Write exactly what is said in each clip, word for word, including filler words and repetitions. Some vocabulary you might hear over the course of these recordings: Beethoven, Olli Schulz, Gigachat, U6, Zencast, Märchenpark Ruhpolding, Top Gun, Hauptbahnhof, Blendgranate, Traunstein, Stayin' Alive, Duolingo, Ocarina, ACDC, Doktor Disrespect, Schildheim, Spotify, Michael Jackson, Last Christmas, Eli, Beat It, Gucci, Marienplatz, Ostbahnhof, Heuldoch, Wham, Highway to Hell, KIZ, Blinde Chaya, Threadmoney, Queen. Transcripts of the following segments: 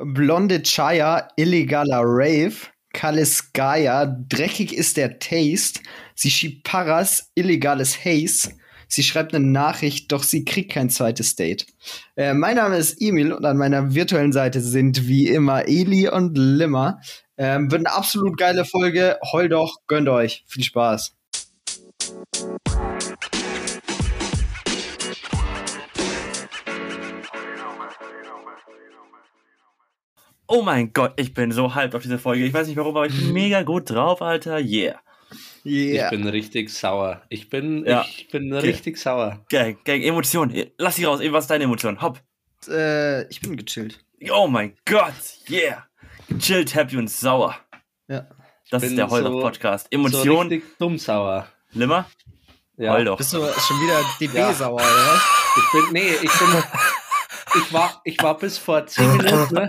Blonde Chaya, illegaler Rave, Kaleskaya, dreckig ist der Taste, sie schiebt Paras, illegales Haze, sie schreibt eine Nachricht, doch sie kriegt kein zweites Date. Äh, mein Name ist Emil und an meiner virtuellen Seite sind wie immer Eli und Limmer. Ähm, wird eine absolut geile Folge, heul doch, gönnt euch, viel Spaß. Oh mein Gott, ich bin so hyped auf diese Folge. Ich weiß nicht warum, aber ich bin mega gut drauf, Alter. Yeah. Yeah. Ich bin richtig sauer. Ich bin, ja. ich bin okay. richtig sauer. Gang, Gang, Emotion. Lass sie raus. Was ist deine Emotion? Hopp. Äh, ich bin gechillt. Oh mein Gott. Yeah. Gechillt, happy und sauer. Ja. Das ist der Heuldoch-Podcast. Emotion. So richtig dumm sauer. Limmer? Ja. Heuldoch. Bist du schon wieder D B-sauer, ja. oder? Ich bin, nee, ich bin, ich war, ich war bis vor zehn Minuten, ne?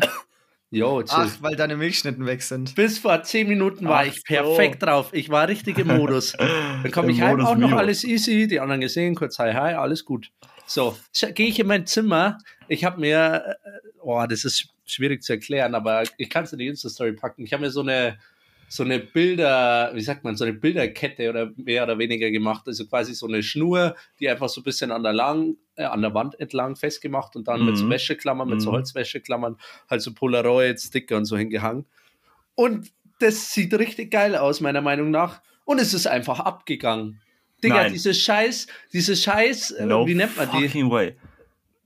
Yo, Ach, weil deine Milchschnitten weg sind. Bis vor zehn Minuten war Ach, ich perfekt so. drauf. Ich war richtig im Modus. Dann komme ich heim, auch noch alles easy. Die anderen gesehen, kurz hi, hi, alles gut. So, gehe ich in mein Zimmer. Ich habe mir, oh, das ist schwierig zu erklären, aber ich kann es in die Insta-Story packen. Ich habe mir so eine, so eine Bilder, wie sagt man, so eine Bilderkette oder mehr oder weniger gemacht. Also quasi so eine Schnur, die einfach so ein bisschen an der lang an der Wand entlang festgemacht und dann mhm. mit so Wäscheklammern, mit mhm. so Holzwäscheklammern, halt so Polaroid-Sticker und so hingehangen. Und das sieht richtig geil aus, meiner Meinung nach. Und es ist einfach abgegangen. Digga, Nein. diese Scheiß, diese Scheiß, no wie nennt man die? Way.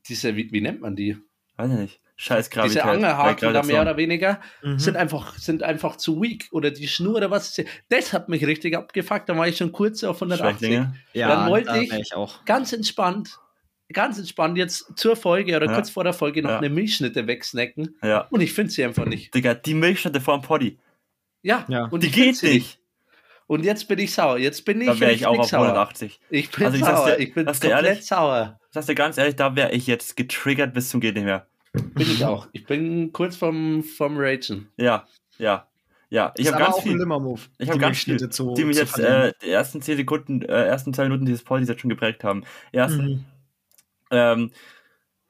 Diese, wie, wie nennt man die? Weiß ich nicht. Scheiß Gravität. Diese Angelhaken da mehr oder weniger mhm. sind, einfach, sind einfach zu weak. Oder die Schnur oder was. Das hat mich richtig abgefuckt. Da war ich schon kurz auf hundertachtzig. Ja, dann wollte ich, ich auch. ganz entspannt Ganz entspannt jetzt zur Folge oder ja. kurz vor der Folge noch ja. eine Milchschnitte wegsnacken. Ja. Und ich finde sie einfach nicht. Digga, die Milchschnitte vor dem Poddy. Ja, ja. Und die geht nicht. nicht. Und jetzt bin ich sauer. Jetzt bin ich Da wäre ich auch auf sauer. hundertachtzig. Ich bin also, sauer. Dir, ich bin komplett ehrlich, sauer. Sagst du ganz ehrlich, da wäre ich jetzt getriggert bis zum geht nicht mehr. Bin ich auch. Ich bin kurz vom, vom Ragen. Ja, ja. Ja, ich habe ganz viel. Move, ich habe ganz viel, zu, die mich jetzt äh, die ersten zehn Sekunden, äh, ersten zwei Minuten dieses Poddys jetzt schon geprägt haben. Ersten mhm. Ähm,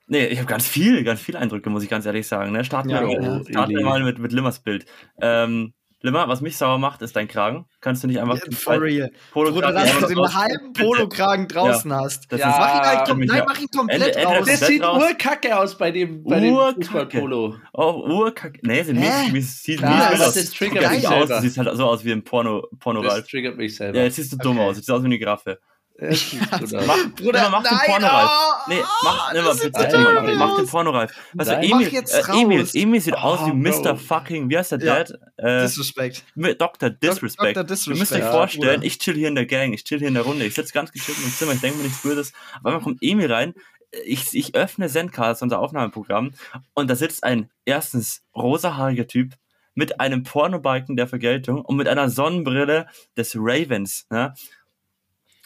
nee, ich habe ganz viel, ganz viele Eindrücke, muss ich ganz ehrlich sagen. Ne? Starten wir ja, oh, mal mit, mit Limmers Bild. Ähm, Limmer, was mich sauer macht, ist dein Kragen. Kannst du nicht einfach... For real. Polo Kragen, dass du den halben Polokragen draußen ja. hast. Das ja. ist, mach ihn halt kom- Nein, mach ihn komplett Ende, raus. Ende das sieht raus. urkacke aus bei dem, bei dem Fußballpolo. Oh, urkacke. Nee, sieht mies, sieht ja, mies aus. Das triggert mich selber. Aus. Du siehst halt so aus wie im Porno, Porno-Ralf. Das triggert mich selber. Ja, jetzt siehst du dumm okay. aus. Jetzt siehst du aus wie eine Giraffe. Mach, Bruder, mach den Pornoreif. Nee, mach, nimmer, bitte, mach den Pornoreif. Weißt du, Emil, äh, Emil, Emil sieht oh, aus wie Mister Bro. Fucking, wie heißt der ja. Dad? Äh, Disrespect. Doktor Disrespect. Doktor Disrespect. Ihr müsst euch ja, vorstellen, Bruder. ich chill hier in der Gang, ich chill hier in der Runde, ich sitze ganz gechillt im Zimmer, ich denke mir nichts Böses. Auf einmal kommt Emil rein, ich, ich öffne Zencast, unser Aufnahmeprogramm, und da sitzt ein erstens rosahaariger Typ, mit einem Pornobalken der Vergeltung und mit einer Sonnenbrille des Ravens, ne?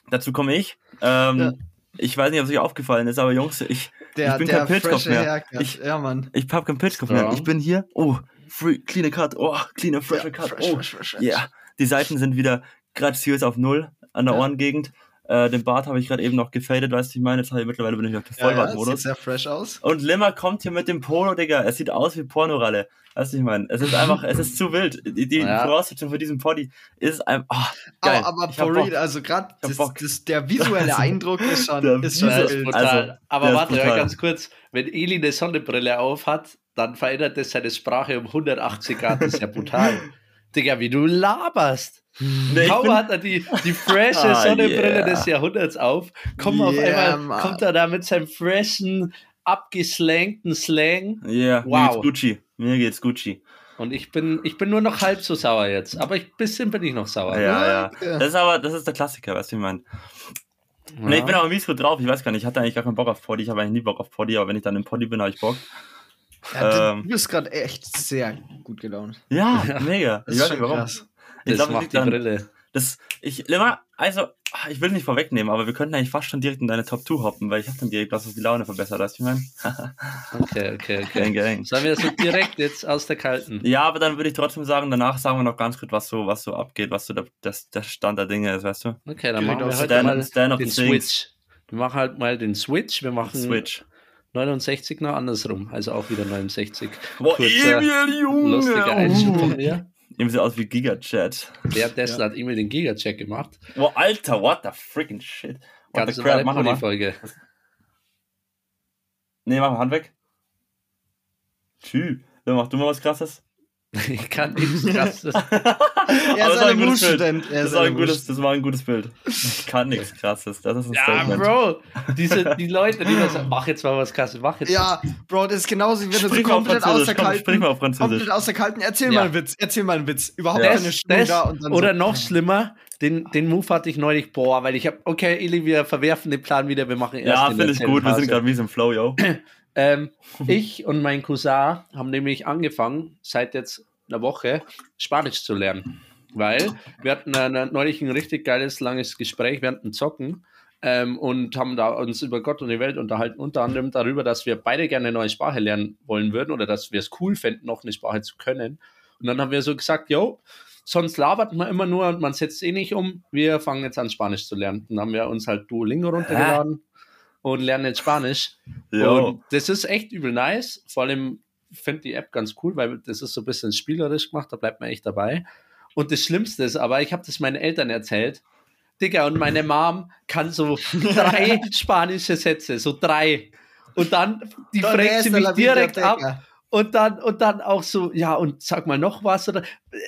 Dazu komme ich. Ähm, ja. Ich weiß nicht, ob es euch aufgefallen ist, aber Jungs, ich, der, ich bin kein Pilzkopf mehr. Ich, ja, Mann. ich hab keinen Pilzkopf mehr. Ich bin hier. Oh, free, clean cut. Oh, clean fresh ja, cut. Fresh, oh, fresh, fresh, fresh. Yeah. Die Seiten sind wieder graziös auf Null an der ja. Ohrengegend. Äh, den Bart habe ich gerade eben noch gefadet, weißt du, ich meine? Jetzt habe ich mittlerweile bin ich auf dem Vollbart-Modus. Ja, ja, sieht sehr fresh aus. Und Limmer kommt hier mit dem Polo, Digga. Es sieht aus wie Pornoralle. Weißt du, ich meine? Es ist einfach, es ist zu wild. Die, die ja. Voraussetzung für diesen Poddy ist einfach, oh, geil. Aber, aber for real, also gerade der visuelle Eindruck ist schon, ist schon ist brutal. Also, aber warte, brutal. Ja, ganz kurz. Wenn Eli eine Sonnenbrille auf hat, dann verändert das seine Sprache um hundertachtzig Grad. Das ist ja brutal. Digga, wie du laberst. Nee, kaum hat er die, die freshe ah, Sonnenbrille yeah. des Jahrhunderts auf, kommt yeah, auf einmal, Mann. kommt er da mit seinem freshen, abgeslankten Slang. Yeah, wow. Mir geht's Gucci. Mir geht's Gucci. Und ich bin, ich bin nur noch halb so sauer jetzt, aber ein bisschen bin ich noch sauer. Ja, ja. ja. Das ist aber, das ist der Klassiker, weißt du, wie ich meine. Ja. Nee, ich bin aber mies gut drauf, ich weiß gar nicht, ich hatte eigentlich gar keinen Bock auf Poddy, ich habe eigentlich nie Bock auf Poddy, aber wenn ich dann im Poddy bin, habe ich Bock. Ja, ähm, du bist gerade echt sehr gut gelaunt. Ja, ja. mega. Das ich ist weiß schon nicht, warum. Krass. Ich das glaub, macht die dann, Brille. Das, ich, Limmer, also, ich will nicht vorwegnehmen, aber wir könnten eigentlich fast schon direkt in deine Top zwei hoppen, weil ich habe dann direkt was, was die Laune verbessert, weißt du, wie ich meine? Okay, okay, okay. Gang, gang. Sollen wir das so direkt jetzt aus der Kalten? Ja, aber dann würde ich trotzdem sagen, danach sagen wir noch ganz kurz, was so, was so abgeht, was so der, das, der Stand der Dinge ist, weißt du? Okay, dann machen wir heute mal den Switch. Wir machen halt mal den Switch, wir machen Switch. neunundsechzig noch andersrum, also auch wieder neunundsechzig. Boah, kurzer, Emil, Junge! Lustiger Einschub von mir. Eben sieht aus wie Gigachat. Währenddessen ja. hat Emil den Gigachat gemacht. Boah, Alter, what the freaking shit. What Ganz normale Pony-Folge. Nee, mach mal Hand weg. Tschüss. Dann mach du mal was Krasses. Ich kann nichts Krasses. Er ist ein gutes Bild. Das war ein gutes Bild. Ich kann nichts Krasses. Das ist ein Statement. Ja, Bro. Diese, die Leute, die immer sagen, mach jetzt mal was Krasses, mach jetzt Ja, was. Bro, das ist genauso, wie wenn sprich du komplett aus der Kalten... Sprich mal auf Französisch. Komplett aus der Kalten. Erzähl ja. mal einen Witz. Erzähl mal einen Witz. Überhaupt ja. keine Stimme da. Und dann oder so. Noch schlimmer, den, den Move hatte ich neulich. Boah, weil ich habe, okay, Eli, wir verwerfen den Plan wieder. Wir machen erst Ja, finde ich gut. Wir sind gerade wie im Flow, yo. Ähm, ich und mein Cousin haben nämlich angefangen, seit jetzt einer Woche Spanisch zu lernen, weil wir hatten eine, neulich ein richtig geiles, langes Gespräch während dem Zocken ähm, und haben da uns über Gott und die Welt unterhalten, unter anderem darüber, dass wir beide gerne eine neue Sprache lernen wollen würden oder dass wir es cool fänden, noch eine Sprache zu können. Und dann haben wir so gesagt, yo, sonst labert man immer nur und man setzt eh nicht um, wir fangen jetzt an Spanisch zu lernen. Dann haben wir uns halt Duolingo runtergeladen. Hä? Und lernen jetzt Spanisch. Jo. Und das ist echt übel nice. Vor allem finde ich die App ganz cool, weil das ist so ein bisschen spielerisch gemacht, da bleibt man echt dabei. Und das Schlimmste ist aber, ich habe das meinen Eltern erzählt, Digga, und meine Mom kann so drei spanische Sätze, so drei. Und dann, die dann fragt sie mich direkt ab. Und dann, und dann auch so, ja, und sag mal noch was. Oder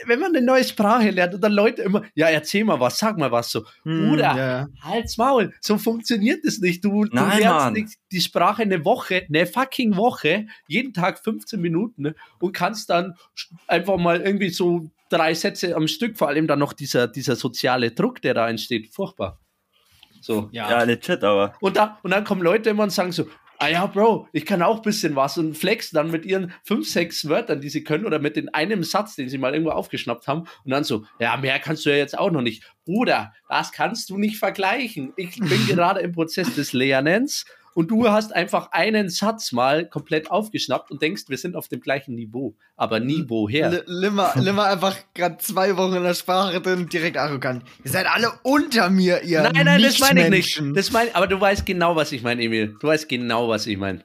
wenn man eine neue Sprache lernt und dann Leute immer, ja, erzähl mal was, sag mal was so. Hm, oder, yeah. halt's Maul, so funktioniert das nicht. Du, Nein, du lernst nicht die Sprache eine Woche, eine fucking Woche, jeden Tag fünfzehn Minuten, ne, und kannst dann einfach mal irgendwie so drei Sätze am Stück, vor allem dann noch dieser, dieser soziale Druck, der da entsteht, furchtbar. So. Ja, ja legit, aber. Und, da, und dann kommen Leute immer und sagen so, ah ja, Bro, ich kann auch ein bisschen was und flexen dann mit ihren fünf, sechs Wörtern, die sie können oder mit den einem Satz, den sie mal irgendwo aufgeschnappt haben und dann so, ja, mehr kannst du ja jetzt auch noch nicht. Bruder, das kannst du nicht vergleichen. Ich bin gerade im Prozess des Lernens und du hast einfach einen Satz mal komplett aufgeschnappt und denkst, wir sind auf dem gleichen Niveau, aber Niveau her. Limmer einfach gerade zwei Wochen in der Sprache drin, direkt arrogant. Ihr seid alle unter mir, ihr Nein, nein, das meine ich nicht. Das meine, aber du weißt genau, was ich meine, Emil. Du weißt genau, was ich meine.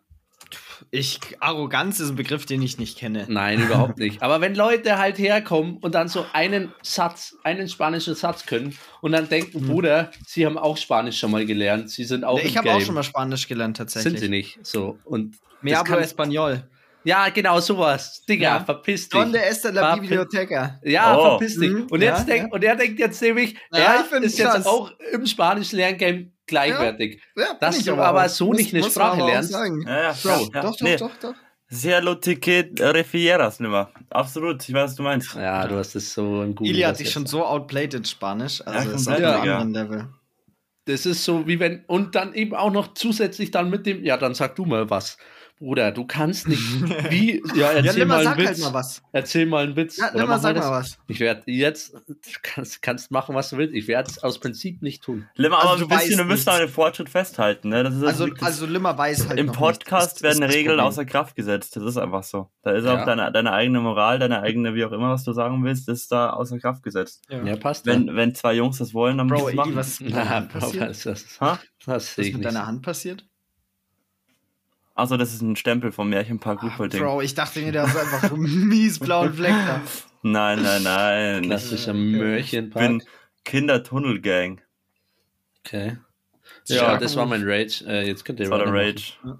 Ich, Arroganz ist ein Begriff, den ich nicht kenne. Nein, überhaupt nicht. Aber wenn Leute halt herkommen und dann so einen Satz, einen spanischen Satz können und dann denken, hm. Bruder, sie haben auch Spanisch schon mal gelernt, sie sind auch nee, ich habe auch schon mal Spanisch gelernt, tatsächlich. Sind sie nicht, so. Und Me hablo español. Ja, genau, sowas. Digga, ja. verpiss dich. Donde está la biblioteca? Ja, oh. verpiss dich. Mhm. Und, jetzt ja, denk, ja. und er denkt jetzt nämlich, naja, er ist jetzt das. auch im Spanisch-Lerngame gleichwertig. Ja. Ja, Dass du aber, aber so muss, nicht eine Sprache lernst. Ja, ja, Bro, ja. Doch, doch, nee. doch, doch. Sehr Lotiket Refieras nimmer. Absolut, ich weiß, was du meinst. Ja, du hast es so im Google. Ili hat sich schon so outplayed in Spanisch. Also ja, ist auf einem anderen Level. Das ist so, wie wenn, und dann eben auch noch zusätzlich dann mit dem, ja, dann sag du mal was. Bruder, du kannst nicht. Wie? Ja, erzähl ja, mal einen sag Witz. Halt mal was. Erzähl mal einen Witz. Ja, Oder mal sag mal was. Ich werde jetzt, du kannst, kannst machen, was du willst. Ich werde es aus Prinzip nicht tun. Limmer, aber also ein bisschen, du müsst an den Fortschritt festhalten. Ne? Das ist also, das, also Limmer weiß halt. Im Podcast werden Regeln außer Kraft gesetzt. Das ist einfach so. Da ist auch ja. deine, deine eigene Moral, deine eigene, wie auch immer, was du sagen willst, ist da außer Kraft gesetzt. Ja, ja passt. Wenn, ja. wenn zwei Jungs das wollen, dann müssen sie machen. Was ist das? Ha? Was ist mit deiner Hand passiert? Achso, das ist ein Stempel vom Märchenpark Ruhpolding. Bro, ich dachte mir, der ist einfach so einen mies blauen Fleck da. Nein, nein, nein. Klassischer Märchenpark. Ich bin Kindertunnelgang. Okay. Ja, Stark das war mein Rage. Äh, jetzt könnt ihr das war der Rage. Ja.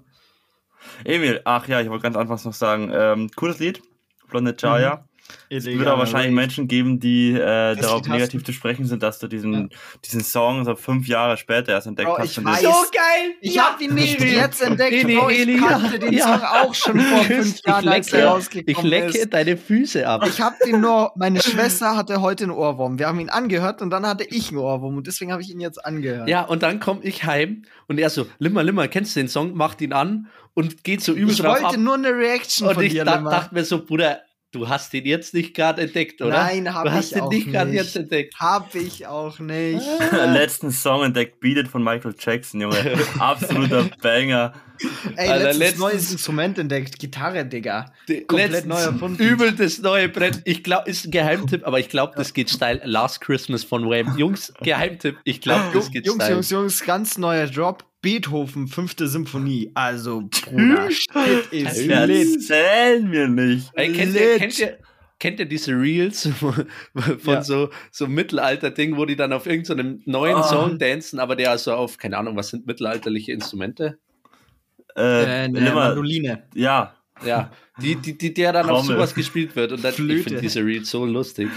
Emil, ach ja, ich wollte ganz anfangs noch sagen, ähm, cooles Lied, Blinde Chaya. Mhm. Es wird aber wahrscheinlich Rage. Menschen geben, die äh, darauf negativ du. zu sprechen sind, dass du diesen, ja. diesen Song so fünf Jahre später erst entdeckt Bro, hast. Ich weiß. So geil! Ich ja. hab ihn nicht jetzt entdeckt. Bro, ich kannte den Song auch schon vor fünf Jahren, als er rausgekommen ist. Ich lecke deine Füße ab. Ich hab den nur, meine Schwester hatte heute einen Ohrwurm. Wir haben ihn angehört und dann hatte ich einen Ohrwurm und deswegen habe ich ihn jetzt angehört. Ja, und dann komme ich heim und er so, Limmer, Limmer, kennst du den Song? Macht ihn an und geht so übel drauf ab. Ich wollte nur eine Reaction von dir, Limmer. Und ich dachte mir so, Bruder, du hast den jetzt nicht gerade entdeckt, oder? Nein, hab du hast ich den auch nicht. gerade jetzt entdeckt. Hab ich auch nicht. Letzten Song entdeckt, Beat It von Michael Jackson, Junge. Absoluter Banger. Ey, Alter, letztens, letztens neues Instrument entdeckt, Gitarre, Digga. Komplett neu erfunden. Übel das neue Brett. Ich glaube, ist ein Geheimtipp, aber ich glaube, das geht steil. Last Christmas von Wham. Jungs, Geheimtipp. Ich glaube, das geht Jungs, steil. Jungs, Jungs, Jungs, ganz neuer Drop. Beethoven, fünfte Symphonie. Also, Bruder, shit ist lit. Erzähl mir nicht. Ey, kennt, ihr, kennt, ihr, kennt ihr diese Reels von ja. so, so Mittelalter-Ding, wo die dann auf irgendeinem so neuen oh. Song dancen, aber der also auf, keine Ahnung, was sind mittelalterliche Instrumente? Äh, äh ne, Mandoline. Ja. Ja, die, die, die, der dann Trommel. Auf sowas gespielt wird. Und dann, ich finde diese Reels so lustig.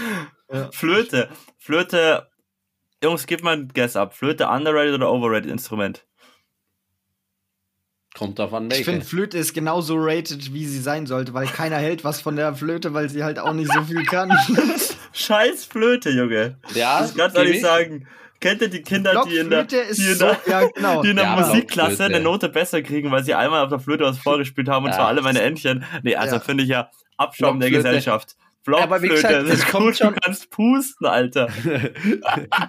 Ja. Flöte. Flöte. Jungs, gib mal ein Guess ab. Flöte, underrated oder overrated Instrument? Kommt davon an. Ich finde, Flöte ist genauso rated, wie sie sein sollte, weil keiner hält was von der Flöte, weil sie halt auch nicht so viel kann. Scheiß Flöte, Junge. Ja, das kann ich ehrlich sagen. Kennt ihr die Kinder, die in der, die in der, so, ja, genau. die in der ja, Musikklasse eine Note besser kriegen, weil sie einmal auf der Flöte was vorgespielt haben und ja. zwar alle meine Entchen? Nee, also ja. finde ich ja Abschaum der Gesellschaft. Aber wie gesagt, das ist kommt gut, schon. Du kannst pusten, Alter. Du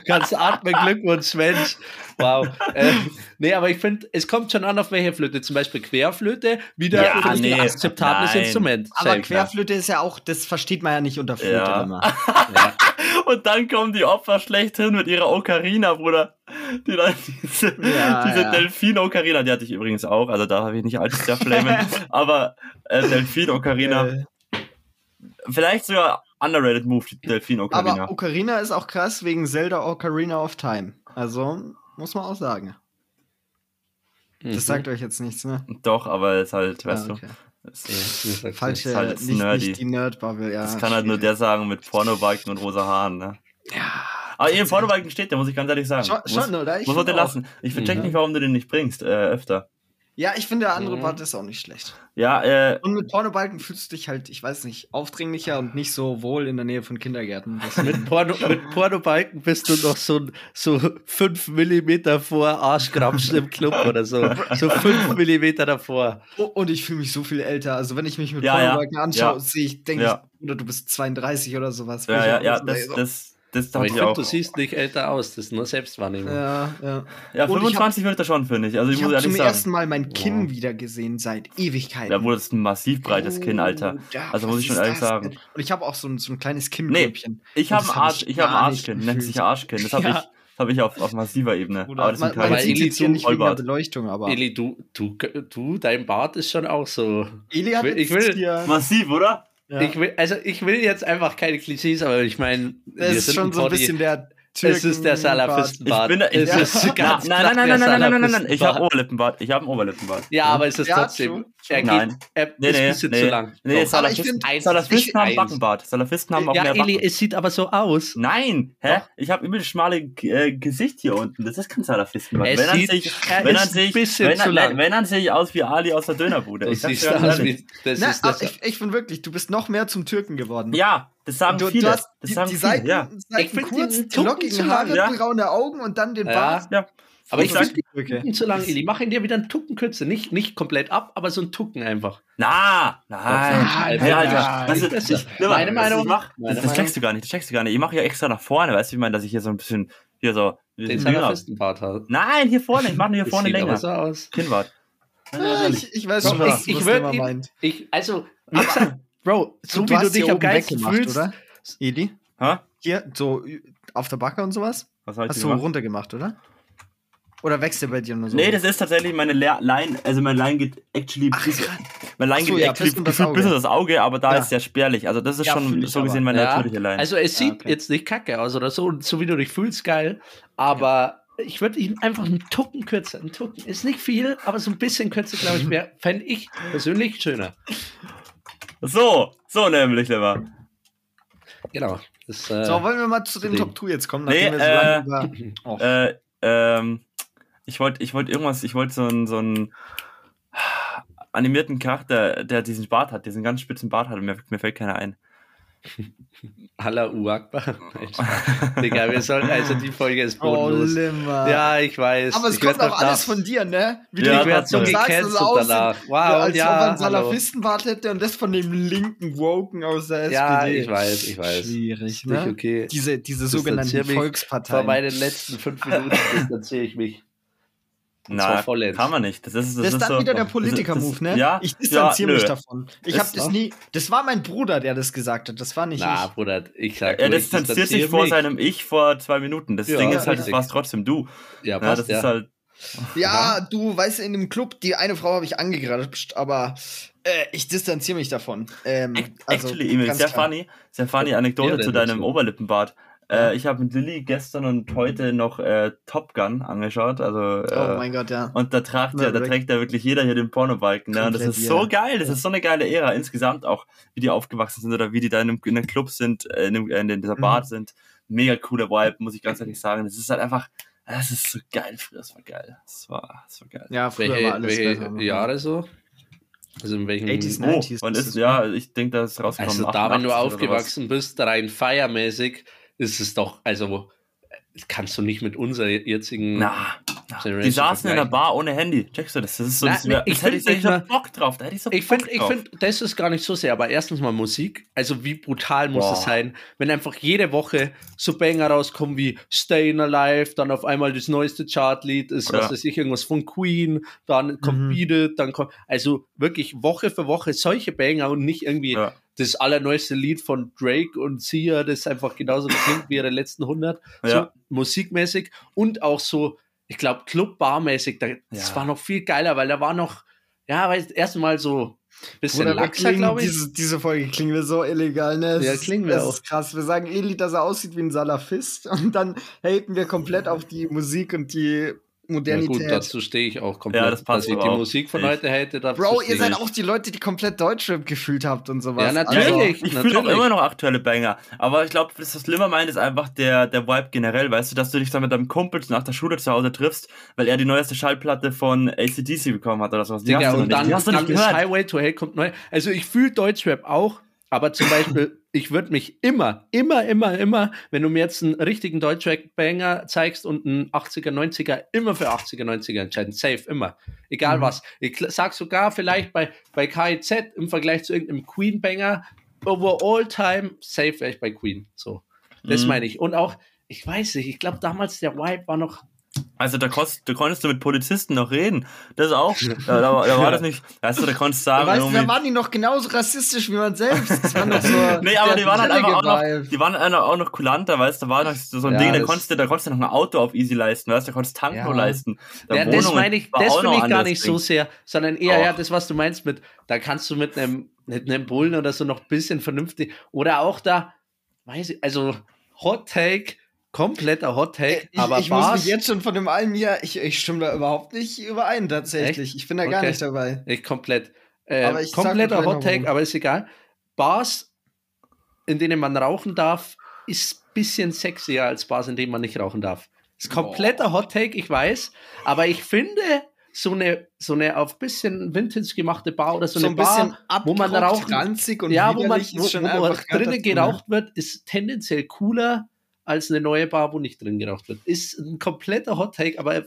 kannst atmen, Glückwunsch, Mensch. Wow. Äh, nee, aber ich finde, es kommt schon an, auf welche Flöte. Zum Beispiel Querflöte, wieder ja, nee, ein akzeptables nein. Instrument. Aber Sehr Querflöte klar. ist ja auch, das versteht man ja nicht unter Flöte ja. immer. Ja. Und dann kommen die Opfer schlechthin mit ihrer Ocarina, Bruder. Die dann diese, ja, diese ja. Delfin-Ocarina, die hatte ich übrigens auch. Also da habe ich nicht altes der Flamen. Aber äh, Delfin-Ocarina. Äh. Vielleicht sogar underrated Move, die Delfin-Ocarina. Aber Ocarina ist auch krass wegen Zelda Ocarina of Time. Also, muss man auch sagen. Mhm. Das sagt euch jetzt nichts, ne? Doch, aber es ist halt, weißt ja, okay. du. Ist, ja, falsche, ist halt nicht, nicht die Nerd-Bubble, ja. Das kann halt nur der sagen mit Pornobalken und rosa Haaren, ne? Ja. Aber eben Pornobalken steht, da muss ich ganz ehrlich sagen. Schon, muss, schon oder? Ich muss man den lassen. Ich vercheck mhm. nicht, warum du den nicht bringst, äh, öfter. Ja, ich finde, der andere mhm. Part ist auch nicht schlecht. Ja, äh. Und mit Pornobalken fühlst du dich halt, ich weiß nicht, aufdringlicher und nicht so wohl in der Nähe von Kindergärten. mit, Porno, mit Pornobalken bist du noch so, so fünf Millimeter vor Arschkramschen im Club oder so. So fünf Millimeter davor. Oh, und ich fühle mich so viel älter. Also, wenn ich mich mit ja, Pornobalken ja. anschaue, ja. sehe ich, denke ja. ich, oder du bist zweiunddreißig oder sowas. Ja, ja, ja, das, so. das, das dachte ich, ich auch. Du siehst nicht älter aus, das ist nur Selbstwahrnehmung. Ja, ja. Ja, fünfundzwanzig würde ich das schon, finde ich. Also ich, ich habe zum sagen. ersten Mal mein Kinn wow. wieder gesehen seit Ewigkeiten. Da wurde es ein massiv breites oh, Kinn, Alter. Ja, also muss ich schon ehrlich sagen. Denn? Und ich habe auch so ein, so ein kleines Kinnköpfchen. Nee, ich habe ein Arsch, hab Arschkinn, nennt sich Arschkinn. Das habe ja. ich, hab ich auf, auf massiver Ebene. Oder aber das man, man sieht jetzt hier nicht wegen der Beleuchtung, aber... Eli, du, du, du, dein Bart ist schon auch so... Eli hat ich will, ich will, massiv, oder? Ja. Ich will, also ich will jetzt einfach keine Klischees, aber ich meine, es ist sind schon so ein bisschen der Türken- Es ist der Salafistenbart. Ich bin, ich, es ist ganz nein, nein, nein, nein, nein, nein, nein, nein, nein, ich habe Oberlippenbart. Ich habe einen Oberlippenbart. Ja, aber es ist ja, trotzdem. Er nein. geht, nee, ist nee, ein bisschen nee. zu lang. Nee, so. Salafisten, ich find, Salafisten ich, haben eins. Backenbart. Salafisten haben auch ja, mehr Backenbart. Ja, Eli, es sieht aber so aus. Nein, hä? Doch. Ich habe übel schmale äh, Gesicht hier unten. Das ist kein Salafistenbart. Es wenn sieht sich, wenn ist sich, ein bisschen wenn, zu lang. Wenn dann sehe ich aus wie Ali aus der Dönerbude. Ich finde wirklich, du bist noch mehr zum Türken geworden. Ja. Das sagen du, viele. Du hast das die, sagen die Seiten, viele, ja. Seiten ich kurz, lockigen Haare, ja. braune Augen und dann den Bart. Ja. Ja. Aber ich sag okay. zu lang, Eli. Mach ihn dir wieder einen Tucken kürzer. Nicht, nicht komplett ab, aber so einen Tucken einfach. Na, nein. nein, nein, Alter. Das ist, das ist ich, meine Meinung. Das, das, das, das checkst du gar nicht. Das checkst du gar nicht. Ich mache ja extra nach vorne. Weißt du, ich meine, dass ich hier so ein bisschen, hier so. Den Salafisten-Part habe. Nein, hier vorne. Ich mache nur hier das vorne sieht länger. So aus. Kinnbart. Ah, ich, ich weiß schon, was du meinst. Also, Bro, so du wie du dich am Geist fühlst, oder? Eli? Ha? Hier, so auf der Backe und sowas? Was hab ich hast du gemacht? Runtergemacht, oder? Oder wächst der bei dir nur so? Nee, das ist tatsächlich meine Le- Line, also mein Line geht actually Ach, bis, mein Line so, geht ja, actually bis in das, das Auge, aber da ja. ist sehr spärlich. Also das ist ja, schon so gesehen meine ja. natürliche Line. Also es sieht ja, okay. jetzt nicht kacke aus oder so, so wie du dich fühlst, geil, aber... Ja. Ich würde ihn einfach einen Tucken kürzer. Ein Tucken ist nicht viel, aber so ein bisschen kürzer, glaube ich, wäre, fände ich persönlich schöner. So, so nämlich, lieber. Genau. Das, äh, so, wollen wir mal zu dem Top zwei jetzt kommen? Nee, wir so äh, über... äh, ähm, ich wollte ich wollt irgendwas, ich wollte so einen so einen animierten Charakter, der diesen Bart hat, diesen ganz spitzen Bart hat, und mir, mir fällt keiner ein. Allahu Akbar. Digga, wir sollen also die Folge ist bodenlos. Oh, ja, ich weiß. Aber es ich kommt auch alles nach. Von dir, ne? Wie ja, du so gecancelt danach. Wow, ja, als ja, ob man Salafistenbart hätte und das von dem linken Woken aus der S P D. Ja, ich weiß, ich weiß. Schwierig, ne? Nicht okay. Diese, diese sogenannten Volksparteien. Vor meinen letzten fünf Minuten distanziere ich mich. Na, kann man nicht. Das ist, das das ist dann so, wieder der Politiker-Move, ne? Ja, ich distanziere ja, mich davon. Ich habe das nie. Das war mein Bruder, der das gesagt hat. Das war nicht Na, ich. Na, Bruder, ich sag Er, er distanziert sich vor seinem Ich vor zwei Minuten. Das ja, Ding ist halt, das warst trotzdem du. Ja, passt, ja, das ja. ist halt. Ja, du weißt, in dem Club, die eine Frau habe ich angegratscht, aber äh, ich distanziere mich davon. Ähm, also, Actually, Emil, sehr klar. funny, sehr funny Anekdote ja, zu deinem so. Oberlippenbart. Äh, ich habe mit Lilly gestern und heute noch äh, Top Gun angeschaut. Also, äh, oh mein Gott, ja. Und da, tragt ja, da trägt ja wirklich jeder hier den Pornobalken. Ne? Und das ist so geil, das ist so eine geile Ära. Insgesamt auch, wie die aufgewachsen sind oder wie die da in einem, in einem Club sind, in, einem, in dieser Bar mhm. sind. Mega cooler Vibe, muss ich ganz ehrlich sagen. Das ist halt einfach, das ist so geil. Früher, das war geil. Das war, das war geil. Ja, früher welche, war alles welche besser, Jahre so? Also in welchen achtziger, neunziger Oh, ist, ja, ich denke, das ist rausgekommen. Also da, wenn du aufgewachsen bist, rein feiermäßig, ist es doch, also kannst du nicht mit unserer jetzigen... Na, na die saßen in der Bar ohne Handy. Checkst du das? Das ist so, na, das, na, ich das hätte ich nicht mal, Bock drauf. Da hätte ich so ich Bock find, drauf. Ich finde, das ist gar nicht so sehr, aber erstens mal Musik. Also wie brutal muss Boah. es sein, wenn einfach jede Woche so Banger rauskommen wie Stayin' Alive, dann auf einmal das neueste Chartlied ist, Oder? was weiß ich, irgendwas von Queen, dann kommt mhm. Beat It, dann kommt... Also wirklich Woche für Woche solche Banger und nicht irgendwie... Ja. Das allerneueste Lied von Drake und Sia, das einfach genauso klingt wie ihre letzten hundert. Ja. So musikmäßig und auch so, ich glaube, Club-Bar-mäßig. Da, das ja. war noch viel geiler, weil da war noch, ja, weißt, erstmal so ein bisschen laxer, glaube ich. Diese, diese Folge klingen wir so illegal, ne? Ja, klingen wir auch. Ist krass. Wir sagen eh, dass er aussieht wie ein Salafist und dann haten wir komplett auf die Musik und die Modernität. Ja gut, dazu stehe ich auch komplett. Ja, das passt dass ich die auch. Musik von ich. heute hätte. Bro, ihr seid auch die Leute, die komplett Deutschrap gefühlt habt und sowas. Ja, natürlich. Also, ich fühle auch immer noch aktuelle Banger. Aber ich glaube, das, was Limmer meint, ist einfach der, der Vibe generell. Weißt du, dass du dich dann mit deinem Kumpel nach der Schule zu Hause triffst, weil er die neueste Schallplatte von A C D C bekommen hat oder sowas. Die Digga, hast du und dann, die hast du nicht dann gehört. Highway to Hell kommt neu. Also ich fühle Deutschrap auch, aber zum Beispiel... Ich würde mich immer, immer, immer, immer, wenn du mir jetzt einen richtigen Deutschrap-Banger zeigst und einen achtziger, neunziger, immer für achtziger, neunziger entscheiden. Safe, immer. Egal mhm. was. Ich sag sogar vielleicht bei, bei K I Z im Vergleich zu irgendeinem Queen-Banger, over all time, safe wäre ich bei Queen. So. Das mhm. meine ich. Und auch, ich weiß nicht, ich glaube damals der Vibe war noch. Also da, kost, da konntest du mit Polizisten noch reden. Das auch. Da, da, da war das nicht. Weißt du, da konntest sagen. Da, weißt, da waren die noch genauso rassistisch wie man selbst. Das war noch so, nee, aber die waren halt einfach auch noch, die waren einfach auch noch kulanter, weißt du, da war noch so ein ja, Ding, da konntest du, da konntest du noch ein Auto auf easy leisten, weißt du, da konntest du Tanko ja. leisten. Da ja, das meine ich, das finde ich gar nicht Ding. so sehr, sondern eher oh. ja, das, was du meinst, mit, da kannst du mit einem mit einem Bullen oder so noch ein bisschen vernünftig. Oder auch da, weiß ich, also Hot Take. Kompletter Hot-Take, aber Ich Bars, muss mich jetzt schon von dem allen hier, ich, ich stimme da überhaupt nicht überein, tatsächlich. Echt? Ich bin da okay. gar nicht dabei. Ich komplett. Äh, aber ich kompletter Hot-Take, aber ist egal. Bars, in denen man rauchen darf, ist ein bisschen sexier als Bars, in denen man nicht rauchen darf. Ist kompletter oh. Hot-Take, ich weiß, aber ich finde... So eine, so eine auf bisschen Vintage gemachte Bar oder so, so eine ein Bar, wo man raucht, und ja, wo man, wo, wo man drinnen geraucht wird, ist tendenziell cooler als eine neue Bar, wo nicht drin geraucht wird. Ist ein kompletter Hot-Take, aber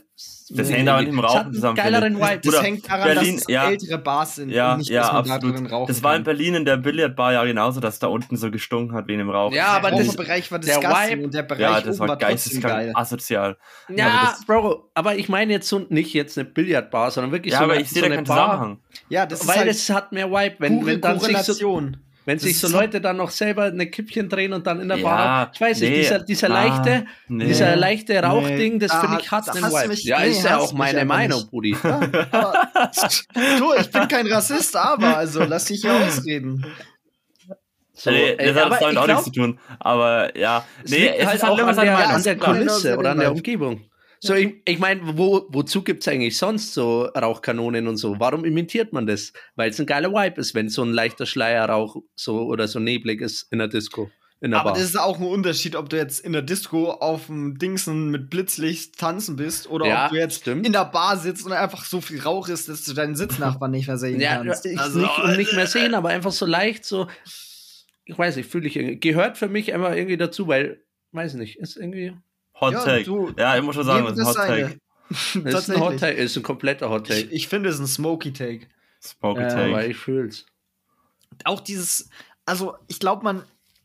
das hängt aber nicht im Rauchen zusammen. Geileren Vibe. Das hängt daran, Berlin, dass es ja, ältere Bars sind ja, und nicht, ja, dass man absolut. da drin rauchen Das war in Berlin in der Billardbar ja genauso, dass da unten so gestunken hat wegen dem Rauchen. Ja, aber der Bereich war das Vibe und der Bereich ja, das oben war geisteskrank asozial. Ja, ja aber Bro, aber ich meine jetzt so, nicht jetzt eine Billardbar, sondern wirklich ja, so eine, aber ich so eine Bar. Ja, das Weil es halt hat mehr Vibe, wenn, wenn dann sich so... Wenn sich so Leute dann noch selber eine Kippchen drehen und dann in der ja, Bar, ich weiß nee, nicht, dieser, dieser leichte, ah, nee, dieser leichte Rauchding, nee, das finde ah, ich hat einen Vibe. Ja, nee, ist ja auch meine Meinung, Brudi. Ja, du, ich bin kein Rassist, aber also lass dich hier ausreden. So, nee, das ey, hat damit auch glaub, nichts zu tun. Aber ja, nee, es, es halt ist halt auch an der, an der Kulisse oder an der Umgebung. So, ich, ich meine, wo, wozu gibt es eigentlich sonst so Rauchkanonen und so? Warum imitiert man das? Weil es ein geiler Vibe ist, wenn so ein leichter Schleierrauch so oder so neblig ist in der Disco. In der Aber Bar. Das ist auch ein Unterschied, ob du jetzt in der Disco auf dem Dingsen mit Blitzlicht tanzen bist oder ja, ob du jetzt stimmt. in der Bar sitzt und einfach so viel Rauch ist, dass du deinen Sitznachbarn nicht mehr sehen ja, kannst. Ich also, nicht, äh, nicht mehr sehen, aber einfach so leicht, so, ich weiß nicht, fühle ich irgendwie. Gehört für mich immer irgendwie dazu, weil, weiß nicht, ist irgendwie... Hot ja, Take. Du, ja, ich muss schon sagen, das ist ein Hot Take. Das ist ein Hot Take, ist ein kompletter Hot Take. Ich, ich finde, es ist ein Smoky Take. Smoky äh, Take. Aber ich fühl's. Auch dieses, also ich glaube, man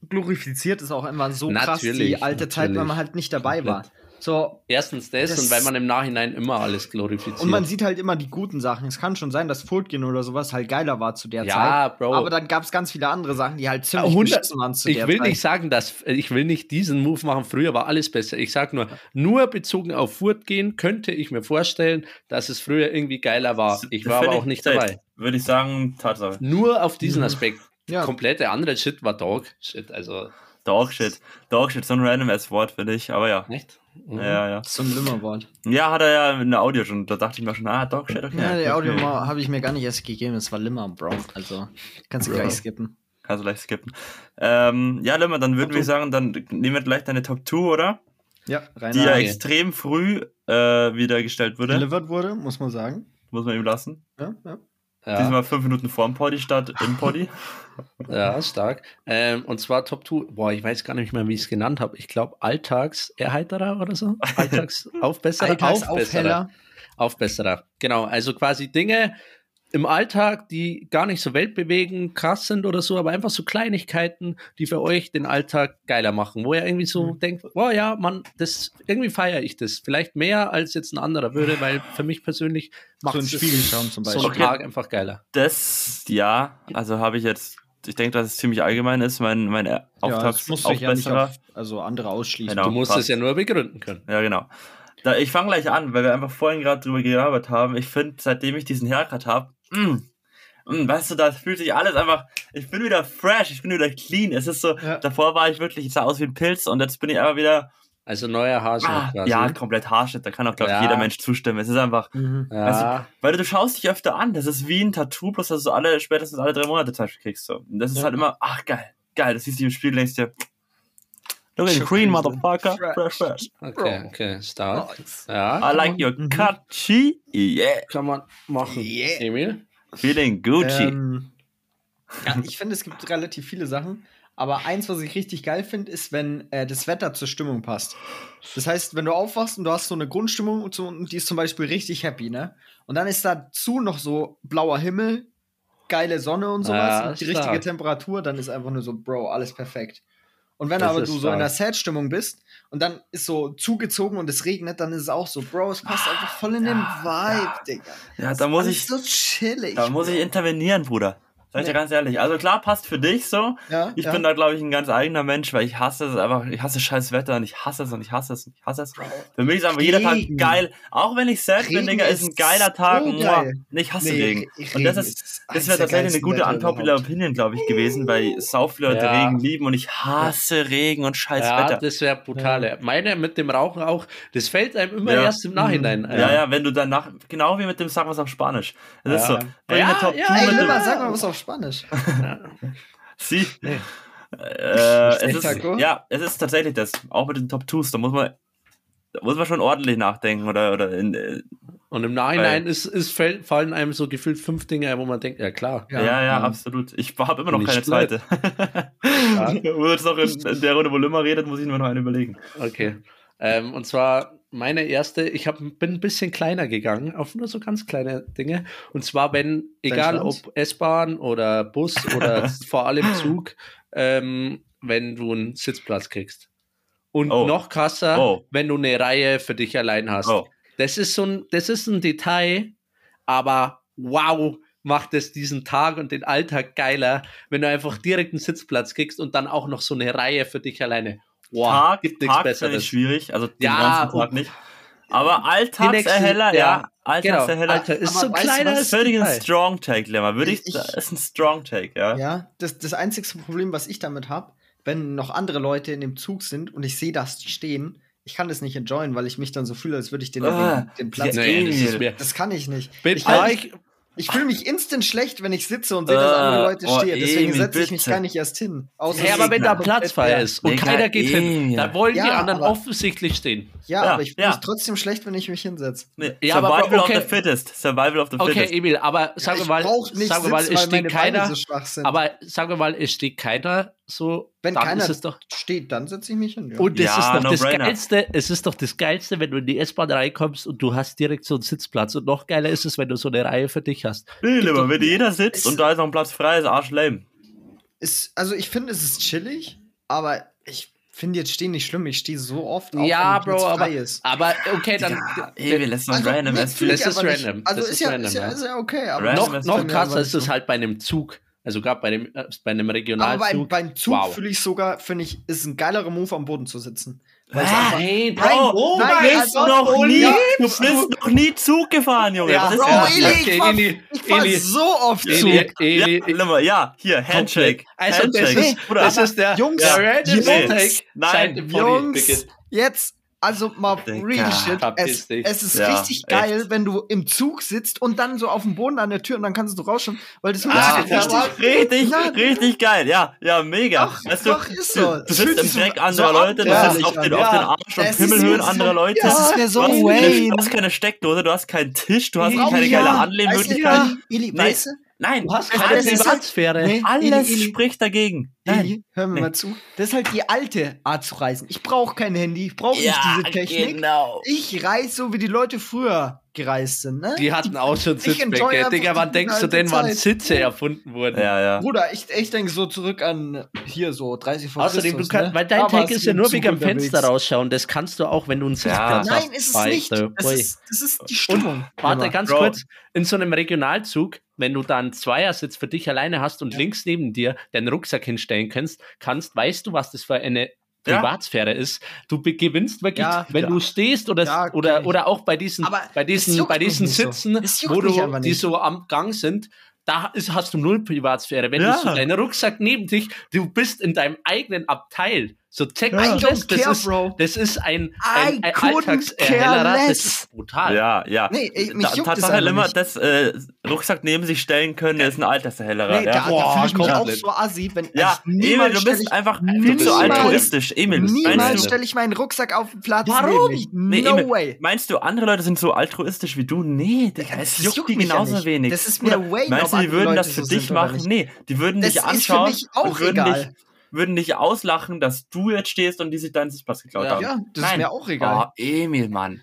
glorifiziert es auch immer so natürlich, krass, die alte natürlich. Zeit, weil man halt nicht dabei war. So, erstens das, das und weil man im Nachhinein immer alles glorifiziert. Und man sieht halt immer die guten Sachen. Es kann schon sein, dass Fultgen oder sowas halt geiler war zu der ja, Zeit. Ja, Bro. Aber dann gab es ganz viele andere Sachen, die halt ziemlich beschissen waren zu der Zeit. Ich will nicht sagen, dass ich will nicht diesen Move machen. Früher war alles besser. Ich sag nur, nur bezogen auf Fultgen könnte ich mir vorstellen, dass es früher irgendwie geiler war. Ich war aber auch nicht dabei. Würde ich sagen, Tatsache. Nur auf diesen Aspekt. Ja. Komplette andere Shit war Dog Shit. Also Dog Shit. Dog Shit, so ein random ass Wort, finde ich. Aber ja. Echt? Mhm. Ja, ja. So ein schlimmer Wort. Ja, hat er ja in der Audio schon. Da dachte ich mir schon, ah, Dog Shit, okay. Ja, die Audio okay. habe ich mir gar nicht erst gegeben. Das war Limmer, Bro. Also, kannst du Bro. gleich skippen. Kannst du gleich skippen. Ähm, ja, Limmer, dann würden wir sagen, dann nehmen wir gleich deine Top zwei, oder? Ja, rein. Die ja okay. extrem früh äh, wiedergestellt wurde. Delivered wurde, muss man sagen. Muss man ihm lassen. Ja, ja. Ja. Diesmal fünf Minuten vorm Poddy statt im Poddy. Ja, stark. Ähm, und zwar Top zwei. Boah, ich weiß gar nicht mehr, wie ich es genannt habe. Ich glaube, Alltagserheiterer oder so. Alltagsaufbesserer. Alltagsaufheller. Aufbesserer. Genau, also quasi Dinge im Alltag, die gar nicht so weltbewegend krass sind oder so, aber einfach so Kleinigkeiten, die für euch den Alltag geiler machen, wo ihr irgendwie so mhm. denkt, oh ja, man, das irgendwie feiere ich das. Vielleicht mehr als jetzt ein anderer würde, weil für mich persönlich macht so ein Spiegel schauen zum Beispiel so einen Tag okay. einfach geiler. Das, ja, also habe ich jetzt, ich denke, dass es ziemlich allgemein ist, mein, mein Auftragsaufbesserer. Ja, ja auf, also andere ausschließen. Genau, du musst es ja nur begründen können. Ja, genau. Da, ich fange gleich an, weil wir einfach vorhin gerade drüber gearbeitet haben. Ich finde, seitdem ich diesen Haircut habe, Mm. Mm, weißt du, da fühlt sich alles einfach, ich bin wieder fresh, ich bin wieder clean, es ist so, ja. davor war ich wirklich, ich sah aus wie ein Pilz und jetzt bin ich einfach wieder also neuer Haarschnitt ah, quasi. Ja, komplett Haarschnitt, da kann auch, glaube ich, ja. jeder Mensch zustimmen, es ist einfach, mhm. ja. weißt du, weil du schaust dich öfter an, das ist wie ein Tattoo, bloß dass du alle, spätestens alle drei Monate zum Beispiel kriegst, so. Und das ist ja. halt immer, ach geil, geil, das siehst du im Spiel, denkst dir, look at the Queen, motherfucker, fresh, fresh. Okay, okay, stark. Nice. Ja. I like your Gucci, yeah. Kann man machen, yeah. Emil? Feeling Gucci. Ähm, ja, ich finde, es gibt relativ viele Sachen, aber eins, was ich richtig geil finde, ist, wenn äh, das Wetter zur Stimmung passt. Das heißt, wenn du aufwachst und du hast so eine Grundstimmung und die ist zum Beispiel richtig happy, ne? Und dann ist dazu noch so blauer Himmel, geile Sonne und sowas, ja, und die stark. richtige Temperatur, dann ist einfach nur so, Bro, alles perfekt. Und wenn das aber du so stark. in der Sad-Stimmung bist und dann ist so zugezogen und es regnet, dann ist es auch so, Bro, es passt ah, einfach voll in ja, den Vibe, ja. Digga. Ja, da muss ich so chillig. Da Bro. muss ich intervenieren, Bruder. Sag ich nee. dir ganz ehrlich. Also klar, passt für dich so. Ja, ich ja. bin da, glaube ich, ein ganz eigener Mensch, weil ich hasse es einfach. Ich hasse scheiß Wetter und ich hasse es und ich hasse es und ich hasse es. Bro. Für mich ist einfach Regen. jeder Tag geil. Auch wenn ich sad bin, Digga, ist ein geiler Tag. So geil. nee, ich hasse nee, Regen. Regen. Und das ist, das wäre tatsächlich eine gute unpopular Opinion, glaube ich, gewesen, weil sau viele Leute ja. Regen lieben und ich hasse Regen und scheiß ja, Wetter. Das wäre brutal. Ja. Meine mit dem Rauchen auch, das fällt einem immer ja. erst im Nachhinein ein. Ja, ja, wenn du danach, genau wie mit dem Sag was auf Spanisch. Das ja. ist so. Bring ja, Top ja, ey, mit Lilla, sag mal was auf Spanisch. Sie. Nee. Äh, es ist, ja, es ist tatsächlich das. Auch mit den Top Twos, da muss man, da muss man schon ordentlich nachdenken. Oder, oder in, äh, und im Nachhinein ist, ist, fallen einem so gefühlt fünf Dinge, wo man denkt, ja klar. Ja, ja, ja absolut. Ich habe immer noch keine blöd. zweite. Wo jetzt noch in, in der Runde, wo Lümmer redet, muss ich mir noch eine überlegen. Okay. Ähm, und zwar meine erste, ich hab, bin ein bisschen kleiner gegangen, auf nur so ganz kleine Dinge. Und zwar, wenn, egal ob S-Bahn oder Bus oder vor allem Zug, ähm, wenn du einen Sitzplatz kriegst. Und oh. noch krasser, oh. wenn du eine Reihe für dich allein hast. Oh. Das ist so ein, das ist ein Detail, aber wow, macht es diesen Tag und den Alltag geiler, wenn du einfach direkt einen Sitzplatz kriegst und dann auch noch so eine Reihe für dich alleine. Wow, Tag, gibt nichts Besseres. Ist schwierig, also den ja, ganzen Tag nicht. Aber Alltagserheller, ja, ja Alltagserheller. Genau. Alter, ist aber so kleiner als völlig ein Strong Take, Lemmer. Würde ich, ich, das ist ein Strong Take, ja. Ja, das, das einzige Problem, was ich damit habe, wenn noch andere Leute in dem Zug sind und ich sehe, dass die stehen, ich kann das nicht enjoyen, weil ich mich dann so fühle, als würde ich den, ah, den, den Platz nehmen. Das, das kann ich nicht. Ich, halt, ich, ich fühle mich instant schlecht, wenn ich sitze und sehe, dass andere Leute oh, stehen. Deswegen setze ich mich bitte. gar nicht erst hin. Außer ja, aber wenn da Platz frei ist und keiner geht hin, da wollen ja, die anderen aber, offensichtlich stehen. Ja, ja aber ich fühle ja. mich trotzdem schlecht, wenn ich mich hinsetze. Nee. Ja, Survival aber, okay. of the fittest. Survival of the okay, fittest. Okay, Emil, aber sagen wir mal, sagen wir mal, es steht keiner. Aber sagen wir mal, es steht keiner. So, wenn keiner ist es doch, steht, dann setze ich mich hin. Ja. Und es ja, ist doch no das brainer. Geilste, es ist doch das Geilste, wenn du in die S-Bahn reinkommst und du hast direkt so einen Sitzplatz. Und noch geiler ist es, wenn du so eine Reihe für dich hast. Nee, lieber, wenn jeder sitzt und da ist noch ein Platz frei, ist arschleim. Ist, also ich finde, es ist chillig, aber ich finde jetzt Stehen nicht schlimm. Ich stehe so oft auf, ja, wenn es frei ist. Aber okay, dann... Ja, ey, wir lassen also, random. Das ist random. Also ist ja, ist, ja, ist ja okay. Aber noch noch krasser ist es halt bei einem Zug. Also gerade bei dem, äh, bei einem Regionalzug. Aber beim, beim Zug wow. fühle ich sogar, finde ich, ist ein geilerer Move, am Boden zu sitzen. Weil ah, hey, Bro, nein, oh nein, du bist, also, noch, nie, ja, du bist du, noch nie Zug gefahren, Junge. Ja, Bro, Eli, ich fahr, ich fahr Eli, so oft Eli, Zug. Eli, Eli, ja, ja, hier, Handshake. Also, Handshake. Das, ist, das ist der Jungs, ja, der Jungs, Jungs, nein, Jungs, jetzt, also mal real shit. Es, es ist ja, richtig geil, echt, wenn du im Zug sitzt und dann so auf dem Boden an der Tür und dann kannst du rausschauen, weil das ah, ist richtig, richtig, ja, richtig geil. Ja, ja, mega. Doch, weißt du, doch ist so. Du, du sitzt im Dreck anderer Leute, du sitzt auf den, ja. auf den Arsch und Himmelhöhen anderer Leute. Das ist mir so Wayne. Du hast keine Steckdose, du hast keinen Tisch, du hast ja, keine ja. geile Anlehnmöglichkeit. Eli, weißt du? Nein, du hast keine Privatsphäre. Nee, alles Eli, spricht dagegen. Nein, Eli, hör mir nee. mal zu. Das ist halt die alte Art zu reisen. Ich brauche kein Handy, ich brauche ja, nicht diese Technik. Genau. Ich reise so, wie die Leute früher gereist sind. Ne? Die hatten auch schon Sitzbänke. Digga, wann denkst du denn, wann Sitze erfunden wurden? Ja, ja. Bruder, ich, ich denke so zurück an hier so dreißig vor Außerdem, Christus, du kannst, ne? weil dein Tag ist ja nur wegen am Fenster rausschauen. Das kannst du auch, wenn du einen Sitzplatz ja. hast. Nein, ist es nicht. Das ist, das ist die Stimmung. Und, warte, ganz Bro. kurz. In so einem Regionalzug, wenn du da einen Zweiersitz für dich alleine hast und ja. links neben dir deinen Rucksack hinstellen kannst, kannst, weißt du, was das für eine Privatsphäre ja. ist. Du gewinnst wirklich, ja, wenn ja. du stehst oder, ja, okay. oder, oder auch bei diesen, bei diesen, bei diesen Sitzen, so. wo du, die so am Gang sind, da ist, hast du null Privatsphäre. Wenn ja. du so deinen Rucksack neben dich, du bist in deinem eigenen Abteil. So check ja. das, das, ist, das ist ein, ein, ein Alltagserhellerer, das ist brutal. Ja, ja. Nee, ich, mich juckt Tatsache das immer, dass äh, Rucksack neben sich stellen können, ist ein Alltagserhellerer. Nee, ja. da, da fühle ich mich auch so assi, wenn ja, Emil, du bist ich, einfach viel zu altruistisch. Emil, niemals stelle ich meinen Rucksack auf den Platz. Warum? Nee, no Emil, way. Meinst du, andere Leute sind so altruistisch wie du? Nee, Digga, das, das juckt die genauso ja wenig. Das ist mir way. Meinst du, die würden das für dich machen? Nee, die würden dich anschauen und würden dich... würden dich auslachen, dass du jetzt stehst und die sich deinen Sitzplatz geklaut ja, haben. Ja, das Nein. ist mir auch egal. Oh, Emil, Mann.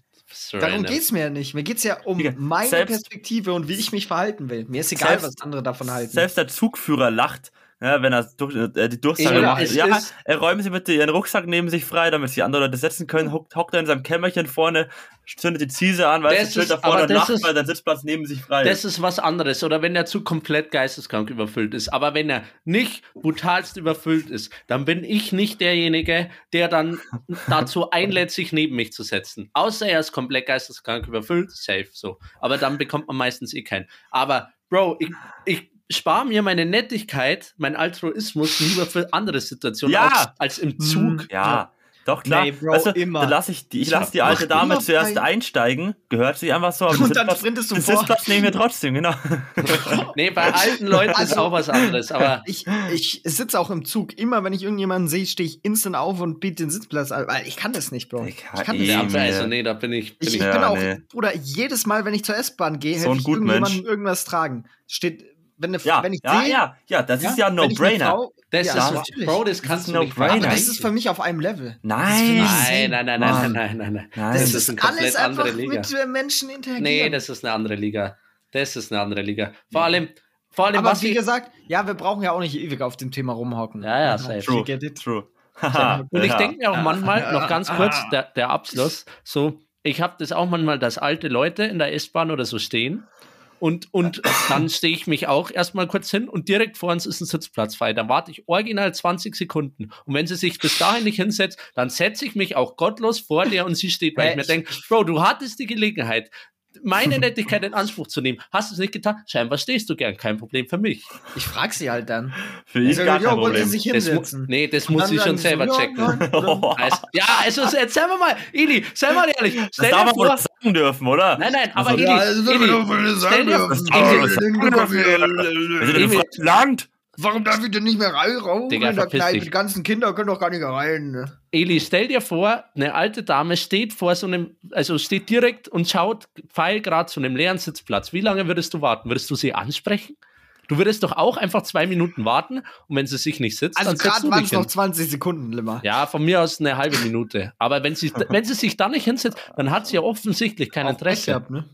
Darum geht's mir ja nicht. Mir geht's ja um meine selbst Perspektive und wie ich mich verhalten will. Mir ist egal, selbst, was andere davon halten. Selbst der Zugführer lacht, ja, wenn er durch, äh, die Durchsage macht. Ist, ja, ist, er räumen Sie bitte Ihren Rucksack neben sich frei, damit sich andere Leute setzen können. Hockt, hockt er in seinem Kämmerchen vorne, zündet die Ziese an, weil er chillt da vorne und lacht, ist, weil sein Sitzplatz neben sich frei ist. Das ist was anderes. Oder wenn der Zug komplett geisteskrank überfüllt ist. Aber wenn er nicht brutalst überfüllt ist, dann bin ich nicht derjenige, der dann dazu einlädt, sich neben mich zu setzen. Außer er ist komplett geisteskrank überfüllt, safe so. Aber dann bekommt man meistens eh keinen. Aber, Bro, ich... ich spar mir meine Nettigkeit, mein Altruismus lieber für andere Situationen ja. als im Zug. Ja, doch klar. Nee, Bro, weißt du, immer. Dann lass ich die, ich lass die alte Dame zuerst kein... einsteigen, gehört sich einfach so. Und Sitzplatz, dann sprintest du vor. Sitzplatz nehmen wir trotzdem, genau. Nee, bei alten Leuten also, ist auch was anderes. Aber ich, ich sitze auch im Zug. Immer, wenn ich irgendjemanden sehe, stehe ich instant auf und biete den Sitzplatz an. Ich kann das nicht, Bro. Ich kann, ich kann das nicht. Also, nee, da bin ich. Bin ich, ich ja, bin auch, nee. Bruder, jedes Mal, wenn ich zur S-Bahn gehe, so hätte ich irgendjemandem irgendwas tragen. Steht... Wenn, eine, ja, wenn ich ja, sehe, ja, ja, das ja, ist ja ein No-Brainer. Das ja, ist natürlich. Bro, das kannst du no nicht machen. Aber das ist für mich auf einem Level. Nein, nein, nein, nein, nein, nein, nein, nein. Das, das ist eine komplett andere Liga. Mit Menschen interagieren. Nee, das ist eine andere Liga. Das ist eine andere Liga. Vor ja. allem, vor allem, aber was wie gesagt, ja, wir brauchen ja auch nicht ewig auf dem Thema rumhocken. Ja, ja, safe. True, get it. True. Und ich denke mir auch manchmal, noch ganz kurz, der, der Abschluss, so, ich habe das auch manchmal, dass alte Leute in der S-Bahn oder so stehen. Und, und dann stehe ich mich auch erstmal kurz hin und direkt vor uns ist ein Sitzplatz frei. Dann warte ich original zwanzig Sekunden. Und wenn sie sich bis dahin nicht hinsetzt, dann setze ich mich auch gottlos vor der und sie steht, weil ich mir denke, Bro, du hattest die Gelegenheit, meine Nettigkeit in Anspruch zu nehmen. Hast du es nicht getan? Scheinbar stehst du gern. Kein Problem für mich. Ich frage sie halt dann. Für ihn also, gar kein Problem. Sich hinsetzen. Das, nee, das muss sie schon selber so, checken. Ja, oh. also, ja, also jetzt seien wir mal, Eli, seien wir mal ehrlich. Stell das dir darf vor, man sagen dürfen, oder? Nein, nein, aber also, Eli, ja, also, Eli, Eli stell dir vor, warum darf ich denn nicht mehr reinrauchen? Die ganzen Kinder können doch gar nicht rein. Eli, stell dir vor, eine alte Dame steht vor so einem, also steht direkt und schaut pfeilgrad zu einem leeren Sitzplatz. Wie lange würdest du warten? Würdest du sie ansprechen? Du würdest doch auch einfach zwei Minuten warten und wenn sie sich nicht sitzt, also dann sitzt du nicht hin. Also gerade waren es noch zwanzig Sekunden, Limmer. Ja, von mir aus eine halbe Minute. Aber wenn sie, wenn sie sich da nicht hinsetzt, dann hat sie ja offensichtlich kein Interesse. Auf Pech gehabt, ne?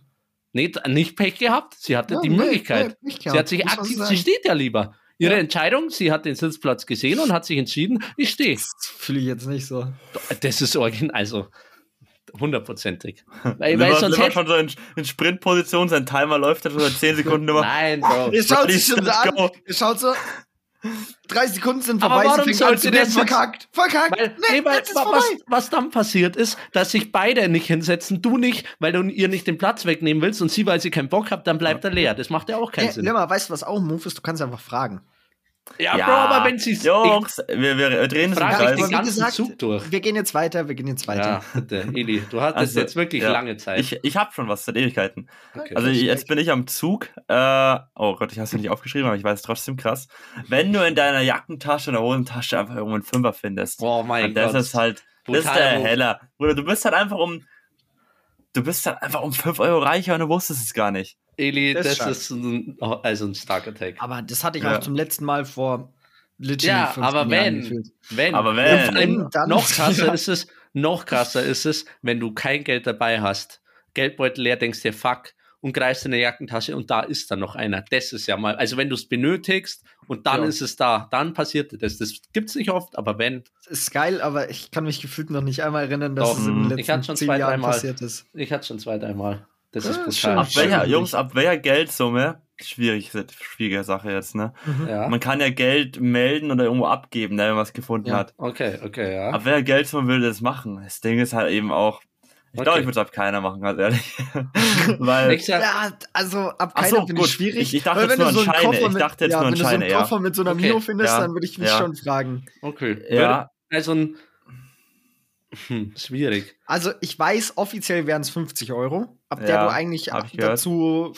Nee, nicht Pech gehabt. Sie hatte ja die nee, Möglichkeit. Nee, sie hat sich aktiv, sie steht ja lieber. Ihre ja. Entscheidung, sie hat den Sitzplatz gesehen und hat sich entschieden, ich stehe. Das fühle ich jetzt nicht so. Das ist original, also hundertprozentig. Weil, weil sonst hätte schon so in, in Sprintposition, sein Timer läuft dann schon seit zehn Sekunden immer. Nein, Bro. Ihr schaut sich schon so an, ihr schaut so, drei Sekunden sind vorbei, aber warum sollte der verkackt? Verkackt! Weil, nee, nee, weil, ist was, was dann passiert ist, dass sich beide nicht hinsetzen, du nicht, weil du ihr nicht den Platz wegnehmen willst und sie, weil sie keinen Bock hat, dann bleibt ja. er leer. Das macht ja auch keinen ja, Sinn. Nimm mal, weißt du, was auch ein Move ist? Du kannst einfach fragen. Ja, ja. Bro, aber wenn sie es... Wir, wir drehen es im Kreis. Den ganzen gesagt, Zug durch. Wir gehen jetzt weiter, wir gehen jetzt weiter. Ja, bitte, Eli, du hattest also, jetzt wirklich ja. lange Zeit. Ich, ich hab schon was seit Ewigkeiten. Okay, also jetzt bin ich am Zug. Äh, oh Gott, ich hab's mir nicht aufgeschrieben, aber ich weiß es trotzdem krass. Wenn du in deiner Jackentasche oder Hosentasche einfach irgendwo einen Fünfer findest. Oh mein Gott. Das ist halt... Total das ist der Heller. Bruder, du bist halt einfach um... Du bist halt einfach um fünf Euro reicher und du wusstest es gar nicht. Eli, das, das ist ein, also ein Stark-Attack. Aber das hatte ich ja. auch zum letzten Mal vor legit ja, fünfzehn Jahren wenn, wenn. Aber wenn. Und wenn dann noch, krasser ja. ist es, noch krasser ist es, wenn du kein Geld dabei hast, Geldbeutel leer, denkst dir, fuck, und greifst in die Jackentasche und da ist dann noch einer. Das ist ja mal, also wenn du es benötigst und dann ja. ist es da, dann passiert das. Das gibt es nicht oft, aber wenn. Das ist geil, aber ich kann mich gefühlt noch nicht einmal erinnern, dass Doch. es in den letzten zehn Jahren passiert ist. Ich hatte schon zwei, dreimal. Das ist brutal. Ab welcher, Jungs, ab welcher Geldsumme? Schwierig, schwierige Sache jetzt, ne? Mhm. Ja. Man kann ja Geld melden oder irgendwo abgeben, wenn man was gefunden ja. hat. Okay, okay, ja. Ab welcher Geldsumme würde das machen? Das Ding ist halt eben auch, ich okay. glaube, ich würde es ab keiner machen, ganz ehrlich. Weil, ja, also ab keiner so, finde ich schwierig. Ich, ich dachte jetzt nur an Scheine. Ich dachte jetzt nur an Scheine, ja. Wenn du so einen Koffer mit so einer okay. Mio findest, ja. dann würde ich mich ja. schon fragen. Okay. Ja. Also ein... Hm, schwierig. Also ich weiß, offiziell wären es fünfzig Euro, ab ja, der du eigentlich ab, dazu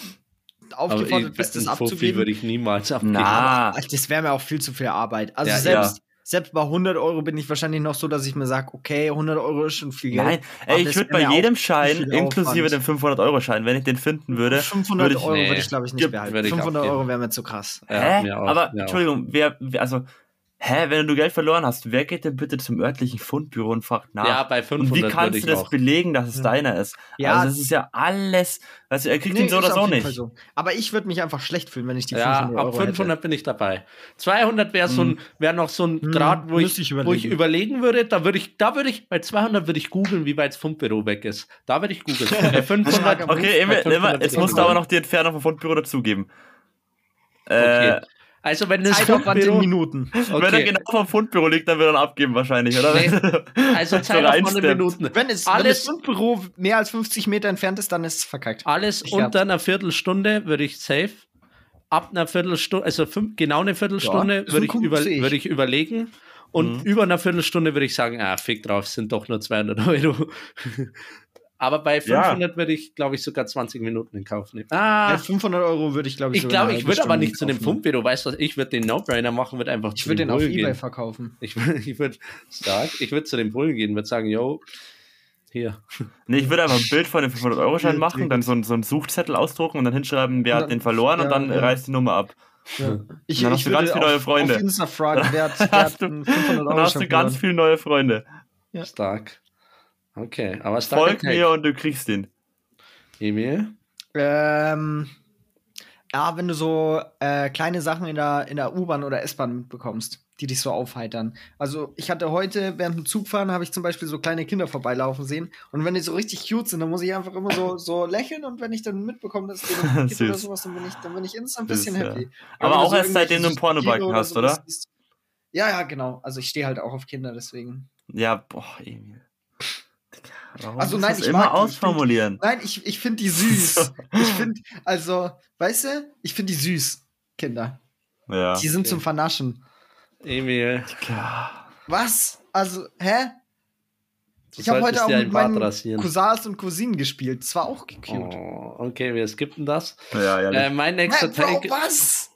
aufgefordert ich, bist, das abzugeben. Würde ich niemals abgeben. Na. Aber, das wäre mir auch viel zu viel Arbeit. Also ja, selbst, ja. selbst bei hundert Euro bin ich wahrscheinlich noch so, dass ich mir sage, okay, hundert Euro ist schon viel Geld. Nein, ey, ich würde bei jedem Schein, inklusive dem fünfhundert Euro Schein, wenn ich den finden würde, fünfhundert würd ich, Euro nee, würde ich glaube ich nicht behalten. Ich fünfhundert Euro wäre mir zu krass. Ja, hä? Mir auch, aber, Entschuldigung, wer, wer, also... Hä, wenn du Geld verloren hast, wer geht denn bitte zum örtlichen Fundbüro und fragt nach? Ja, bei fünfhundert und wie kannst du das auch. belegen, dass es ja. deiner ist? Ja, also das ist ja alles, also er kriegt nee, ihn so oder so nicht. So. Aber ich würde mich einfach schlecht fühlen, wenn ich die ja, fünfhundert Euro hätte. Ja, ab fünfhundert bin ich dabei. zweihundert wäre so hm. wär noch so ein hm, Grad, wo ich, ich wo ich überlegen würde, da würde ich, da würde ich, bei zweihundert würde ich googeln, wie weit das Fundbüro weg ist. Da würde ich googeln. Bei fünfhundert, okay, Emil, fünfhundert jetzt musst du aber noch die Entfernung vom Fundbüro dazugeben. Okay. Äh, Also wenn das Fundbüro, Minuten. Okay. Wenn er genau vom Fundbüro liegt, dann wird er abgeben wahrscheinlich, oder? Nee. Also Zeit so von Minuten. Wenn, es, alles, wenn das Fundbüro mehr als fünfzig Meter entfernt ist, dann ist es verkackt. Alles ich unter glaub. einer Viertelstunde würde ich safe. Ab einer Viertelstunde, also fünf, genau eine Viertelstunde ja, würde ich, über, ich. Würd ich überlegen. Und mhm. über einer Viertelstunde würde ich sagen, ah, fick drauf, sind doch nur zweihundert Euro. Aber bei fünfhundert ja. würde ich, glaube ich, sogar zwanzig Minuten in Kauf nehmen. Ah, bei fünfhundert Euro würde ich, glaube ich, Ich glaube, ich würde aber nicht zu dem Fundbüro, du weißt was, ich würde den No-Brainer machen, würde einfach Ich würde den Bull auf gehen. Ebay verkaufen. Ich würde ich würd, stark, ich würde zu dem Bullen gehen, würde sagen, yo, hier. Nee, ich würde einfach ein Bild von dem fünfhundert Euro Schein machen, dann so, so einen Suchzettel ausdrucken und dann hinschreiben, wer hat den verloren ja, und dann ja. reißt die Nummer ab. Ja. Ich, dann ich hast du ganz viele neue Freunde. Auf Insta fragen, wer hat, wer hat einen fünfhundert Euro Schein Dann hast du ganz viele neue Freunde. Ja. Stark. Okay, aber es Folg mir und du kriegst den. Emil? Ähm, ja, wenn du so äh, kleine Sachen in der, in der U-Bahn oder S-Bahn mitbekommst, die dich so aufheitern. Also ich hatte heute, während dem Zugfahren, habe ich zum Beispiel so kleine Kinder vorbeilaufen sehen. Und wenn die so richtig cute sind, dann muss ich einfach immer so, so lächeln. Und wenn ich dann mitbekomme, dass die dann gibt oder sowas, dann bin ich, dann bin ich instant ein bisschen Süß, happy. Ja. Aber, aber auch so erst seitdem du einen Pornobalken hast, oder? oder? Ja, ja, genau. Also ich stehe halt auch auf Kinder, deswegen. Ja, boah, Emil. Warum also nein, ich mag immer ausformulieren. Ich find, nein, ich, ich finde die süß. Ich finde, also, weißt du, ich finde die süß, Kinder. Ja. Die sind okay. zum Vernaschen. Emil. Klar. Was? Also, hä? Du ich habe heute auch mit meinen rasieren. Cousins und Cousinen gespielt. Das war auch cute. Oh, okay, wir skippen das. Ja, ja. Äh, mein nächster hey, Take. Bro, was?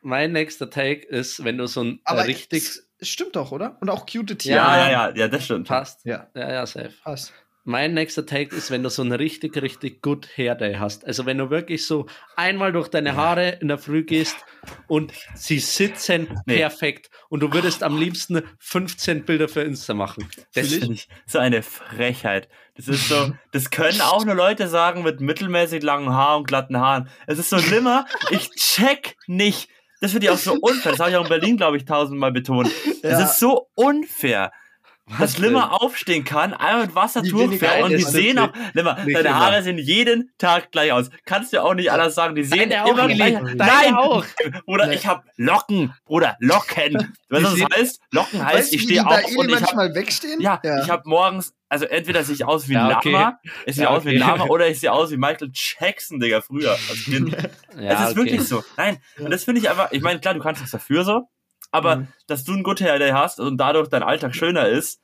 Mein nächster Take ist, wenn du so ein äh, richtig. Stimmt doch, oder? Und auch cute Tiere. Ja, ja, ja, ja, das stimmt. Passt. Ja, ja, ja safe. Passt. Mein nächster Take ist, wenn du so einen richtig, richtig good Hair Day hast. Also wenn du wirklich so einmal durch deine Haare in der Früh gehst und sie sitzen nee. perfekt und du würdest am liebsten fünfzehn Bilder für Insta machen. Das finde ich so eine Frechheit. Das ist so, das können auch nur Leute sagen mit mittelmäßig langem Haar und glatten Haaren. Es ist so schlimmer, ich check nicht. Das finde ich auch so unfair. Das habe ich auch in Berlin, glaube ich, tausendmal betont. Das ja. ist so unfair. Dass Limmer denn? aufstehen kann, einmal mit Wasser durchfährt und die sehen auch, Limmer, deine Haare sehen jeden Tag gleich aus. Kannst du ja auch nicht anders sagen. Die sehen auch immer gleich aus. Nein! Auch. Oder Nein. ich habe Locken. Oder Locken. Weißt du, was das heißt? Locken heißt, weißt, ich stehe auf und ich habe... wegstehen? Ja, ja, ich habe morgens... Also entweder sehe ich aus wie ein ja, okay. Lama, ich sehe ja, aus okay. wie ein Lama oder ich sehe aus wie Michael Jackson, Digga, früher. Als Kind. ja, es ist okay. wirklich so. Nein, und das finde ich einfach... Ich meine, klar, du kannst nichts dafür so, aber mhm. dass du einen Good Hair Day hast und dadurch dein Alltag schöner ist,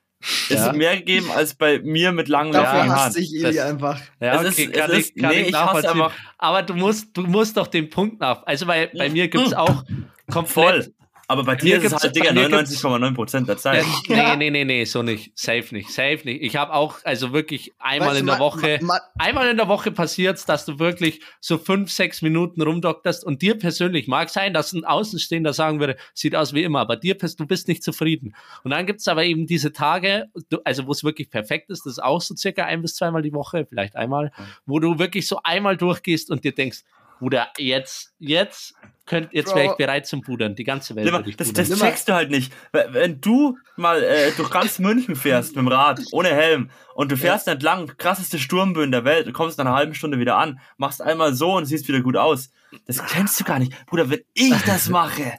ist ja. mehr gegeben als bei mir mit langen Haaren. Dafür hasst ich Eli einfach. Ja, es okay, ist, kann es ich, ist, kann nee, ich hasse einfach. Aber du musst, du musst doch den Punkt nach. Also bei, bei mir gibt's auch komplett... Voll. Aber bei dir ist es halt, Digga, neunundneunzig Komma neun Prozent der Zeit. Nee, nee, nee, nee, so nicht. Safe nicht, safe nicht. Ich habe auch, also wirklich einmal weißt in der Woche, ma, ma, einmal in der Woche passiert's, dass du wirklich so fünf, sechs Minuten rumdokterst und dir persönlich, mag sein, dass ein Außenstehender sagen würde, sieht aus wie immer, aber dir, du bist nicht zufrieden. Und dann gibt's aber eben diese Tage, also wo es wirklich perfekt ist, das ist auch so circa ein bis zweimal die Woche, vielleicht einmal, wo du wirklich so einmal durchgehst und dir denkst, Bruder, jetzt, jetzt, könnt, jetzt wäre ich bereit zum Pudern. Die ganze Welt Limmer, das, das checkst du halt nicht. Wenn du mal äh, durch ganz München fährst mit dem Rad, ohne Helm, und du fährst ja. entlang, krasseste Sturmböen der Welt, du kommst nach einer halben Stunde wieder an, machst einmal so und siehst wieder gut aus. Das kennst du gar nicht. Bruder, wenn ich das mache.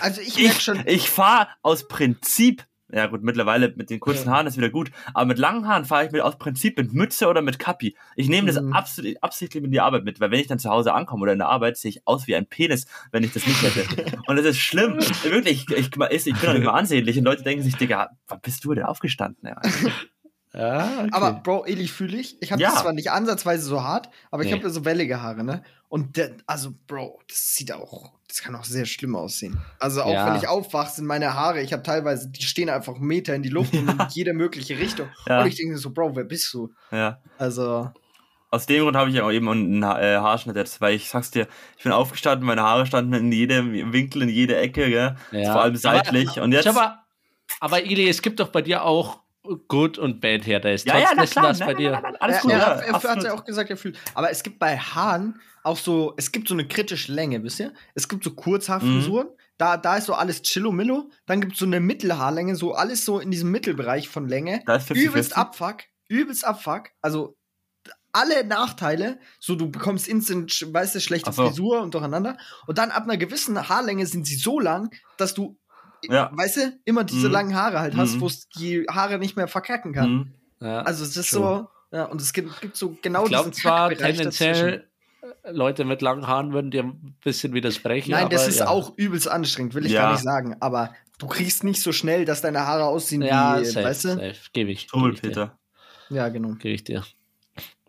Also ich merke schon. Ich fahre aus Prinzip. Ja gut, mittlerweile mit den kurzen Haaren ist wieder gut, aber mit langen Haaren fahre ich mit aus Prinzip mit Mütze oder mit Kappi. Ich nehme das mhm. absolut absichtlich mit in die Arbeit mit, weil wenn ich dann zu Hause ankomme oder in der Arbeit, sehe ich aus wie ein Penis, wenn ich das nicht hätte. Und das ist schlimm. Wirklich, ich, ich, ich bin auch nicht mal ansehnlich und Leute denken sich, Digga, wann bist du denn aufgestanden? Ja, ja, okay. Aber Bro, Eli, fühle ich. Ich habe ja. das zwar nicht ansatzweise so hart, aber nee. ich habe ja so wellige Haare, ne? Und der, also, Bro, das sieht auch, das kann auch sehr schlimm aussehen. Also auch ja. wenn ich aufwache, sind meine Haare, ich habe teilweise, die stehen einfach Meter in die Luft ja. und in jede mögliche Richtung. Ja. Und ich denke so, Bro, wer bist du? Ja. Also... Aus dem Grund habe ich ja auch eben einen Haarschnitt jetzt, weil ich sag's dir, ich bin aufgestanden, meine Haare standen in jedem Winkel, in jeder Ecke, gell? Ja. Vor allem seitlich. Aber, und jetzt... Aber, aber Eli, es gibt doch bei dir auch Good und Bad Hair Days. Ja, ja, na klar, das bei dir. Nein, nein, nein, alles gut. Ja, er er hat ja auch gesagt, er fühlt. Aber es gibt bei Haaren auch so, es gibt so eine kritische Länge, wisst ihr? Es gibt so Kurzhaarfrisuren, mhm. da, da ist so alles Chillomillo, dann gibt es so eine Mittelhaarlänge, so alles so in diesem Mittelbereich von Länge. Übelst Abfuck, übelst Abfuck, also alle Nachteile, so du bekommst instant, weißt du, schlechte so. Frisur und durcheinander. Und dann ab einer gewissen Haarlänge sind sie so lang, dass du Ja. weißt du, immer diese mhm. langen Haare halt hast, mhm. wo es die Haare nicht mehr verkacken kann. Mhm. Ja, also es ist sure. so, ja, und es gibt, gibt so genau ich glaub, diesen zwar tendenziell dazwischen. Leute mit langen Haaren würden dir ein bisschen widersprechen. Nein, aber, das ist ja. auch übelst anstrengend, will ich ja. gar nicht sagen, aber du kriegst nicht so schnell, dass deine Haare aussehen ja, wie, safe, weißt du? Safe, gebe ich. Geb ich Peter. Dir. Ja, genau. Gebe ich dir.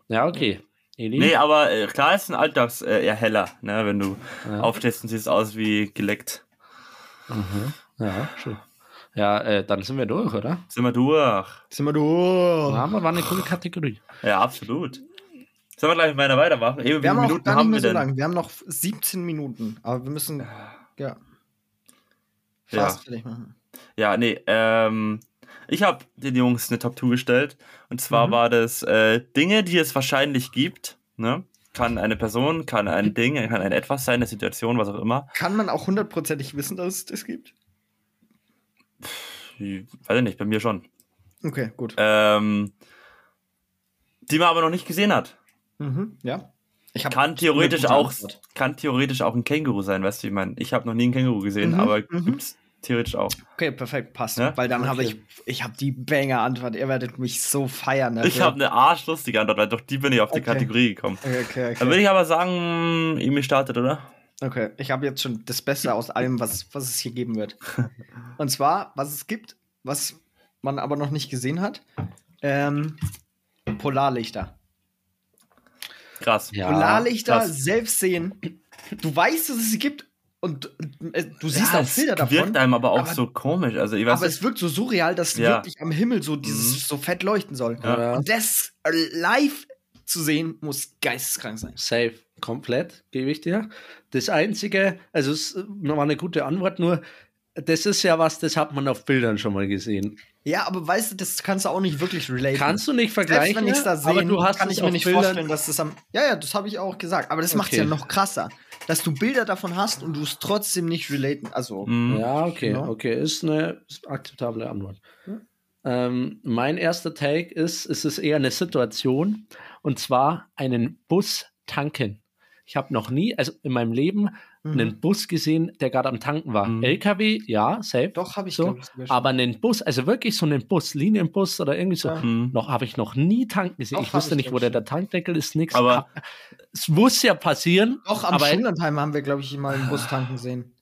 Ja, okay. Eli? Nee, aber äh, klar ist ein Alltags äh, eher heller, ne, wenn du ja. aufstehst und siehst aus wie geleckt. Mhm. Ja, schön. Ja, äh, dann sind wir durch, oder? Sind wir durch. Sind wir durch. Ja, war eine coole Kategorie. Ja, absolut. Sollen wir gleich weiter weitermachen? Eben, wir haben Minuten auch gar nicht mehr so lang. Wir haben noch siebzehn Minuten, aber wir müssen, ja, fast ja. fertig machen. Ja, nee, ähm, ich habe den Jungs eine Top zwei gestellt. Und zwar mhm. war das äh, Dinge, die es wahrscheinlich gibt, ne? Kann eine Person, kann ein Ding, kann ein Etwas sein, eine Situation, was auch immer. Kann man auch hundertprozentig wissen, dass es das gibt? Ich weiß ich nicht, bei mir schon. Okay, gut. Ähm, die man aber noch nicht gesehen hat. Mhm, ja. Ich kann, theoretisch auch, kann theoretisch auch ein Känguru sein, weißt du, ich meine, ich habe noch nie ein Känguru gesehen, mhm, aber mhm. gibt es theoretisch auch. Okay, perfekt, passt. Ja? Weil dann okay. habe ich, ich habe die Banger-Antwort. Ihr werdet mich so feiern. Dafür. Ich habe eine arschlustige Antwort, weil durch die bin ich auf die okay. Kategorie gekommen. Okay, okay, okay. Dann würde ich aber sagen, Emil startet, oder? Okay, ich habe jetzt schon das Beste aus allem, was, was es hier geben wird. Und zwar, was es gibt, was man aber noch nicht gesehen hat. Ähm, Polarlichter. Krass. Ja, Polarlichter krass. Selbst sehen. Du weißt, dass es sie gibt. Und äh, du siehst ja, auch Bilder davon. Es wirkt einem aber auch aber, so komisch. Also, ich weiß aber nicht. Es wirkt so surreal, dass ja. wirklich am Himmel so dieses mhm. so fett leuchten soll. Ja. Und das live zu sehen, muss geisteskrank sein. Safe. Komplett, gebe ich dir. Das Einzige, also es war eine gute Antwort, nur das ist ja was, das hat man auf Bildern schon mal gesehen. Ja, aber weißt du, das kannst du auch nicht wirklich relaten. Kannst du nicht vergleichen, wenn ich's da sehe, aber du hast kann ich mir nicht Bildern. Vorstellen, dass das am... Ja, ja, das habe ich auch gesagt, aber das okay. macht es ja noch krasser. dass du Bilder davon hast und du es trotzdem nicht relaten. Also, mhm. Ja, okay, genau. Okay, ist eine akzeptable Antwort. Mhm. Ähm, mein erster Take ist, es ist eher eine Situation, und zwar einen Bus tanken. Ich habe noch nie, also in meinem Leben, mhm. einen Bus gesehen, der gerade am Tanken war. Mhm. L K W, ja, safe. Doch, habe ich so. Glaub, aber einen Bus, also wirklich so einen Bus, Linienbus oder irgendwie so, mhm. noch habe ich noch nie tanken gesehen. Doch, ich wusste ich nicht, wo der, der Tankdeckel ist, nichts. Aber es muss ja passieren. Doch, am Schildheim haben wir, glaube ich, mal einen Bus tanken sehen.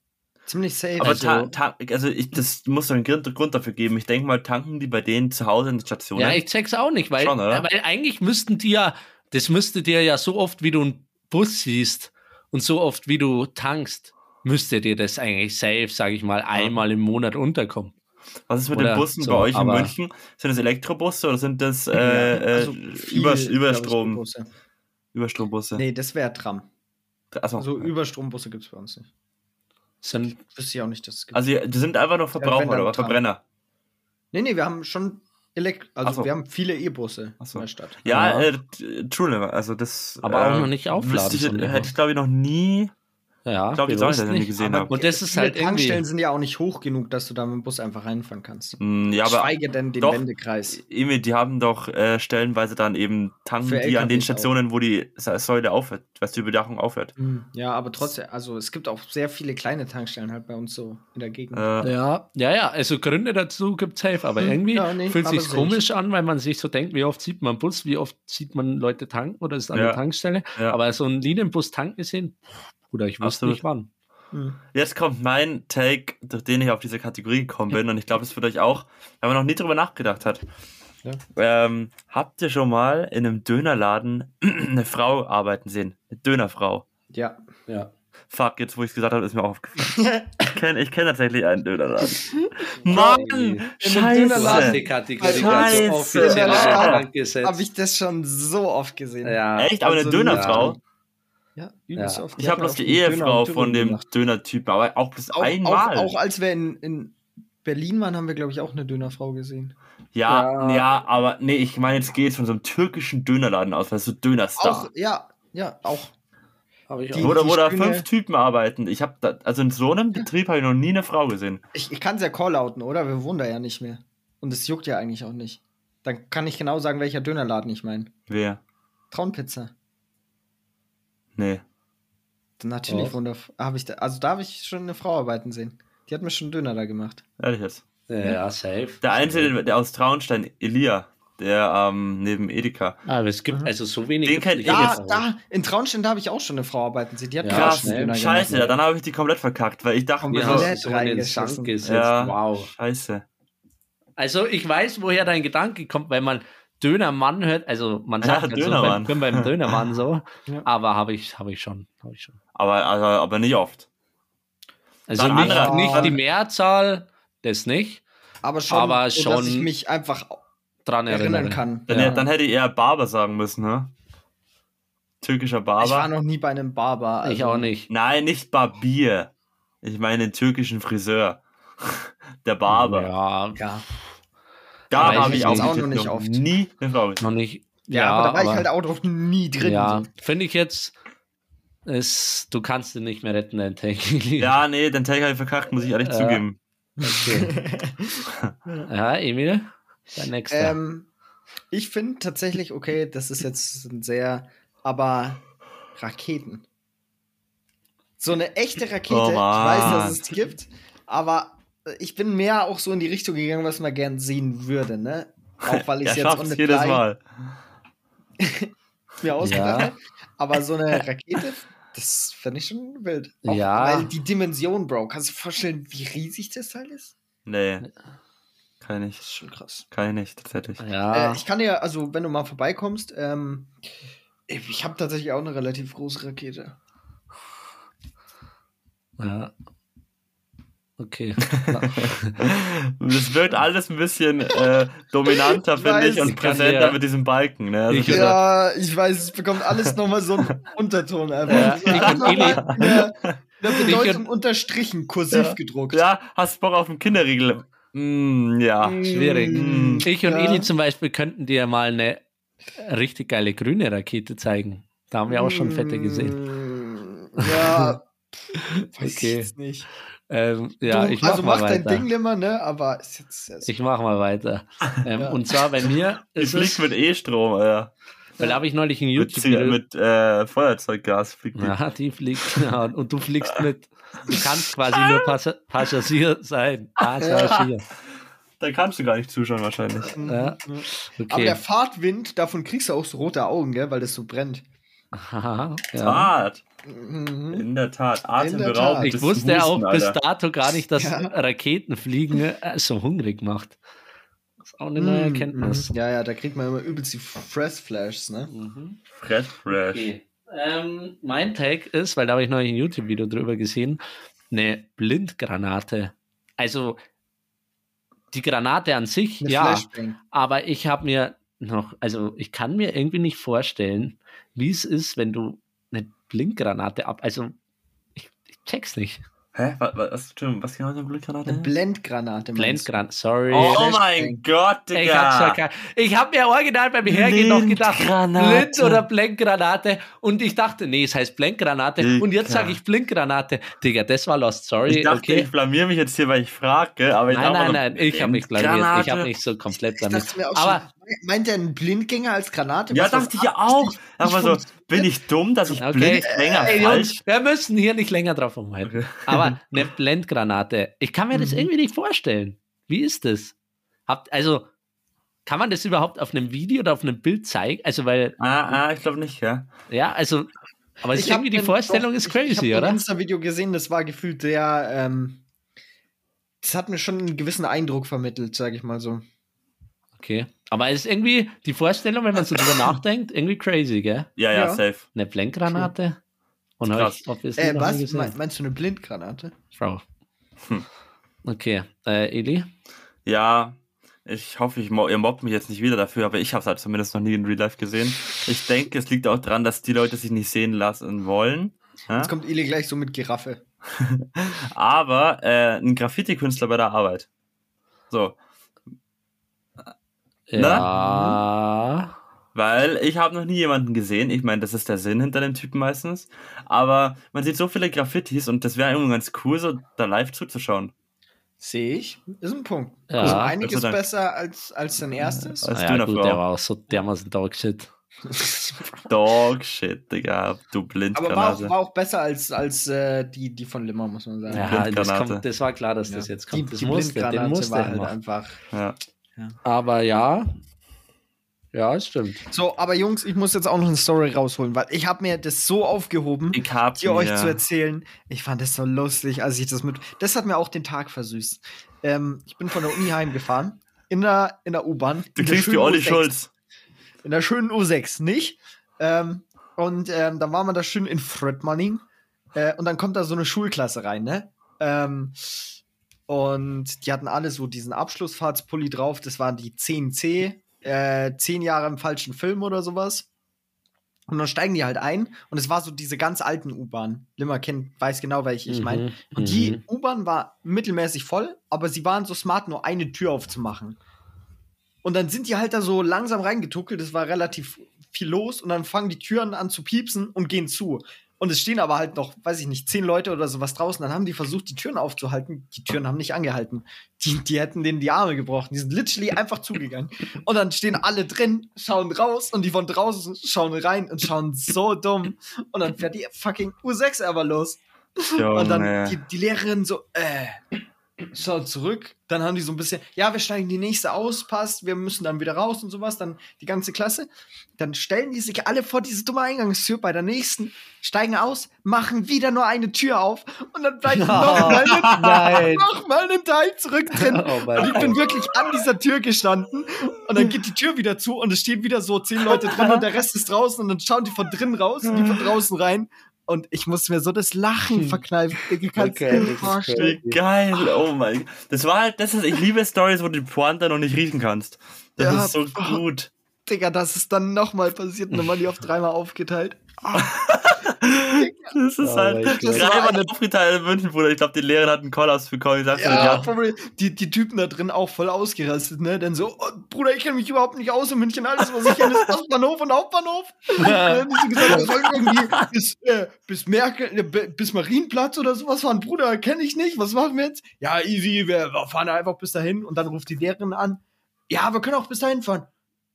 Ziemlich safe. Aber also, ta- ta- also ich, das muss einen Grund dafür geben. Ich denke mal, tanken die bei denen zu Hause in der Station. Ja, ich check's auch nicht, weil, Schon, weil eigentlich müssten die ja, das müsste dir ja so oft, wie du einen Bus siehst und so oft, wie du tankst, müsste dir das eigentlich safe, sage ich mal, einmal im Monat unterkommen. Was ist mit oder den Bussen so, bei euch in München? Sind das Elektrobusse oder sind das äh, ja, also viel, Übers- Überstrom? Ich, Busse. Überstrombusse? Nee, das wäre Tram. Also, also Überstrombusse gibt's bei uns nicht. Sind, wüsste ich auch nicht, dass es gibt. Also, die sind einfach nur Verbraucher ja, oder was? Verbrenner? Nee, nee, wir haben schon Elekt- also so. wir haben viele E-Busse so. in der Stadt. Ja, ja. Äh, true, also das. Aber äh, auch noch nicht aufladen. Ich, hätte ich, glaube ich, noch nie. Ja, glaube ich, das nie gesehen habe. Und das ist halt irgendwie. Tankstellen sind ja auch nicht hoch genug, dass du da mit dem Bus einfach reinfahren kannst. Mm, ja, aber schweige denn den doch, Wendekreis. Irgendwie, die haben doch äh, stellenweise dann eben Tanken, Für die L K Ws an den Stationen, auch. Wo die Säule aufhört, was die Überdachung aufhört. Mm, ja, aber trotzdem, also es gibt auch sehr viele kleine Tankstellen halt bei uns so in der Gegend. Äh, ja, ja, ja, also Gründe dazu gibt's safe, aber irgendwie ja, nee, fühlt sich komisch an, weil man sich so denkt, wie oft sieht man Bus, wie oft sieht man Leute tanken oder ist an ja. der Tankstelle. Ja. Aber so einen Linienbus tanken sehen, Bruder, ich wusste nicht wann. Jetzt kommt mein Take, durch den ich auf diese Kategorie gekommen bin. Und ich glaube, das wird euch auch, wenn man noch nie drüber nachgedacht hat. Ja. Ähm, habt ihr schon mal in einem Dönerladen eine Frau arbeiten sehen? Eine Dönerfrau? Ja. ja. Fuck, jetzt wo ich es gesagt habe, ist mir auch aufgefallen. Ich kenne ich kenn tatsächlich einen Dönerladen. Mann, in Scheiße. Dönerladen die Kategorie Scheiße. Ganz so offiziell in den Stand habe ich das schon so oft gesehen. Ja. Echt? Aber also eine Dönerfrau? Ja. Ja, übelst ja. Oft. Ich habe bloß die Ehefrau von dem Döner-Typen, aber auch bloß auch, einmal. Auch, auch als wir in, in Berlin waren, haben wir, glaube ich, auch eine Dönerfrau gesehen. Ja, ja, ja, aber nee, ich meine, jetzt geht es von so einem türkischen Dönerladen aus, weil so Dönerstar. Auch, ja, ja, auch. Die, die, wo die da fünf Typen arbeiten. Ich hab da, also in so einem Betrieb habe ich noch nie eine Frau gesehen. Ich, ich kann es ja callouten, oder? Wir wohnen da ja nicht mehr. Und es juckt ja eigentlich auch nicht. Dann kann ich genau sagen, welcher Dönerladen ich meine. Wer? Traunpizza. Nee. Natürlich, oh. wunderbar. Hab ich da, also da habe ich schon eine Frau arbeiten sehen. Die hat mir schon einen Döner da gemacht. Ehrlich jetzt? Ja, ja, safe. Der Einzelne, der aus Traunstein, Elia, der ähm, neben Edeka. Ah, aber es gibt mhm. also so wenige. Den kennt ja, eh da, in Traunstein, da habe ich auch schon eine Frau arbeiten sehen. Die hat ja, krass, Döner scheiße, gemacht. Dann habe ich die komplett verkackt, weil ich dachte, wir haben so reingeschissen. Ja, wow. Scheiße. Also ich weiß, woher dein Gedanke kommt, wenn man Dönermann hört, also man sagt ja, so beim, beim Dönermann so, ja. aber habe ich, hab ich, hab ich schon. Aber, also, aber nicht oft. Also nicht, andere, nicht die Mehrzahl, das nicht. Aber schon, aber schon dass ich mich einfach dran erinnern, erinnern kann. Dann, ja. dann hätte ich eher Barber sagen müssen, ne? Türkischer Barber. Ich war noch nie bei einem Barber. Also ich auch nicht. Nein, nicht Barbier. Ich meine den türkischen Friseur. Der Barber. Ja, ja. Da habe ich, ich auch, auch noch nicht oft. Nie eine Frau gesehen. Noch nicht. Ja, ja, aber da war aber, ich halt auch noch nie drin. Ja, finde ich jetzt, ist, du kannst ihn nicht mehr retten, dein Take. Ja, nee, dein Take habe ich verkackt, muss ich ehrlich äh, zugeben. Okay. Ja, Emil, dein nächster. Ähm, ich finde tatsächlich, okay, das ist jetzt ein sehr, aber Raketen. So eine echte Rakete, oh, ich weiß, dass es die gibt, aber ich bin mehr auch so in die Richtung gegangen, was man gern sehen würde, ne? Auch weil ich es ja, jetzt ohne jedes Mal mir ausgedacht ja. habe. Aber so eine Rakete, das fände ich schon wild. Auch ja. Weil die Dimension, Bro, kannst du dir vorstellen, wie riesig das Teil ist? Nee. Kann ich nicht. Das ist schon krass. Kann ich nicht, tatsächlich. Ja. Äh, ich kann dir, also wenn du mal vorbeikommst, ähm, ich habe tatsächlich auch eine relativ große Rakete. Ja. Okay. Das wirkt alles ein bisschen äh, dominanter, finde ich, und präsenter ja. mit diesem Balken. Ne? Also ich, ja, ich weiß, es bekommt alles nochmal so einen Unterton. Einfach. Ja. Ich bin eine, eine Bedeutung ich unterstrichen, kursiv ja. gedruckt. Ja, hast Bock auf einen Kinderriegel? Mm, ja, mm, schwierig. Mm, ich und ja. Eli zum Beispiel könnten dir mal eine richtig geile grüne Rakete zeigen. Da haben wir auch schon fette gesehen. Ja, weiß okay. ich jetzt nicht. Ähm, ja, du, ich mach also mach mal dein weiter. Ding immer, ne? Aber ist jetzt, ist ich mach mal weiter. Ähm, ja. Und zwar bei mir ist ich flieg mit E-Strom, Alter. Weil da habe ich neulich ein YouTube-Video. Mit, mit äh, Feuerzeuggas fliegt die. Ja, die fliegt, genau. Und du fliegst mit. Du kannst quasi nur Pas- Passagier sein. Passagier. Ja. Da kannst du gar nicht zuschauen, wahrscheinlich. Ja. Okay. Aber der Fahrtwind, davon kriegst du auch so rote Augen, gell, weil das so brennt. Aha, ja. Tat. Mhm. In der Tat. Atemberaubend. Ich wusste ja auch bis dato gar nicht, dass ja. Raketenfliegen äh, so hungrig macht. Das ist auch eine neue Erkenntnis. Ja, ja, da kriegt man immer übelst die Fressflashs, ne? Mhm. Fressflash. Okay. Ähm, mein Tag ist, weil da habe ich neulich ein YouTube-Video drüber gesehen, eine Blindgranate. Also die Granate an sich, eine ja, aber ich habe mir noch, also ich kann mir irgendwie nicht vorstellen, wie es ist, wenn du eine Blindgranate ab, also ich, ich check's nicht. Hä? Was, was, was genau ist eine Blindgranate? Eine Blendgranate. Blendgranate, sorry. Oh, oh mein Gott, Digga. Ich, ich habe mir original beim Hergehen noch gedacht, Blind oder Blendgranate. Und ich dachte, nee, es heißt Blendgranate. Digga. Und jetzt sage ich Blindgranate. Digga, das war lost, sorry. Ich dachte, okay. Ich blamiere mich jetzt hier, weil ich frage. Aber ich nein, nein, nein, ich habe mich blamiert. Ich habe mich so komplett blamiert. Ich, ich aber meint er einen Blindgänger als Granate? Ja, was dachte was ich auch. Aber so, bin ich dumm, dass ich okay. Blindgänger hey, falsch... Jungs, wir müssen hier nicht länger drauf rumhalten. Aber eine Blendgranate, ich kann mir das mhm. irgendwie nicht vorstellen. Wie ist das? Habt, also, kann man das überhaupt auf einem Video oder auf einem Bild zeigen? Also, weil... Ah, ah ich glaube nicht, ja. Ja, also... Aber ich ist irgendwie die Vorstellung doch, ist crazy, ich, ich oder? Ich habe ein Insta-Video gesehen, das war gefühlt sehr... Ähm, das hat mir schon einen gewissen Eindruck vermittelt, sage ich mal so. Okay. Aber es ist irgendwie die Vorstellung, wenn man so drüber nachdenkt, irgendwie crazy, gell? Ja, ja, ja. Safe. Eine Blendgranate. Und krass. Hab ich, äh, was? Meinst du eine Blindgranate? Frau. Hm. Okay. Äh, Eli? Ja, ich hoffe, ich mo- ihr mobbt mich jetzt nicht wieder dafür, aber ich habe es halt zumindest noch nie in Real Life gesehen. Ich denke, es liegt auch daran, dass die Leute sich nicht sehen lassen wollen. Ja? Jetzt kommt Eli gleich so mit Giraffe. Aber äh, ein Graffiti-Künstler bei der Arbeit. So. Ja. Na? Weil ich habe noch nie jemanden gesehen. Ich meine, das ist der Sinn hinter dem Typen meistens. Aber man sieht so viele Graffitis und das wäre irgendwie ganz cool, so da live zuzuschauen. Sehe ich. Ist ein Punkt. Ja. Also einiges besser als, als dein erstes. Als ja, gut, der war auch so dermaßen Dogshit. Dogshit, Digga. Du Blindgranate. Aber war auch, war auch besser als, als äh, die, die von Limmer, muss man sagen. Ja, das, kommt, das war klar, dass ja. das jetzt kommt. Die, die Blindgranate musste, war halt einfach... Ja. Ja. Aber ja, ja, stimmt. So, aber Jungs, ich muss jetzt auch noch eine Story rausholen, weil ich habe mir das so aufgehoben, die euch zu erzählen. Ich fand das so lustig, als ich das mit... Das hat mir auch den Tag versüßt. Ähm, ich bin von der Uni heimgefahren, in der, in der U-Bahn. Du kriegst wie Olli Schulz. In der schönen U sechs, nicht? Ähm, und ähm, dann waren wir da schön in Threadmoney äh, und dann kommt da so eine Schulklasse rein, ne? Ähm... Und die hatten alle so diesen Abschlussfahrtspulli drauf. Das waren die zehn C, äh, zehn Jahre im falschen Film oder sowas. Und dann steigen die halt ein. Und es war so diese ganz alten U-Bahnen. Limmer kennt, weiß genau, welche ich mhm. meine. Und die mhm. U-Bahn war mittelmäßig voll, aber sie waren so smart, nur eine Tür aufzumachen. Und dann sind die halt da so langsam reingetuckelt. Es war relativ viel los. Und dann fangen die Türen an zu piepsen und gehen zu. Und es stehen aber halt noch, weiß ich nicht, zehn Leute oder sowas draußen. Dann haben die versucht, die Türen aufzuhalten. Die Türen haben nicht angehalten. Die, die hätten denen die Arme gebrochen. Die sind literally einfach zugegangen. Und dann stehen alle drin, schauen raus. Und die von draußen schauen rein und schauen so dumm. Und dann fährt die fucking U sechs aber los. Junge. Und dann die, die Lehrerin so, äh, schaut zurück. Dann haben die so ein bisschen, ja, wir steigen die nächste aus, passt. Wir müssen dann wieder raus und sowas. Dann die ganze Klasse. Dann stellen die sich alle vor diese dumme Eingangstür bei der nächsten, steigen aus, machen wieder nur eine Tür auf und dann bleibt oh, nochmal ein noch mal Teil zurück drin. Oh mein und ich bin wirklich an dieser Tür gestanden und dann geht die Tür wieder zu und es stehen wieder so zehn Leute drin und der Rest ist draußen und dann schauen die von drinnen raus und die von draußen rein. Und ich musste mir so das Lachen verkneifen. Ich kann es mir nicht vorstellen. Geil, oh mein Gott. Das war halt, das ist, ich liebe Stories, wo du die Pointe noch nicht riechen kannst. Das ja, ist so gut. Digga, dass es dann nochmal passiert und dann waren die auf dreimal aufgeteilt. Oh. Das ist halt gerade mal aufgeteilt in München, Bruder. Ich glaube, die Lehrer hatten Kollaps bekommen. Ich sag's ja, dir, ja. Die, die Typen da drin auch voll ausgerastet, ne? Denn so, oh, Bruder, ich kenne mich überhaupt nicht aus in München. Alles, was ich kenne, ist Ostbahnhof und Hauptbahnhof. Ja. Und dann gesagt, das irgendwie bis, äh, bis, Merkel, äh, bis Marienplatz oder sowas fahren. Bruder, kenne ich nicht. Was machen wir jetzt? Ja, easy, wir fahren einfach bis dahin. Und dann ruft die Lehrerin an. Ja, wir können auch bis dahin fahren.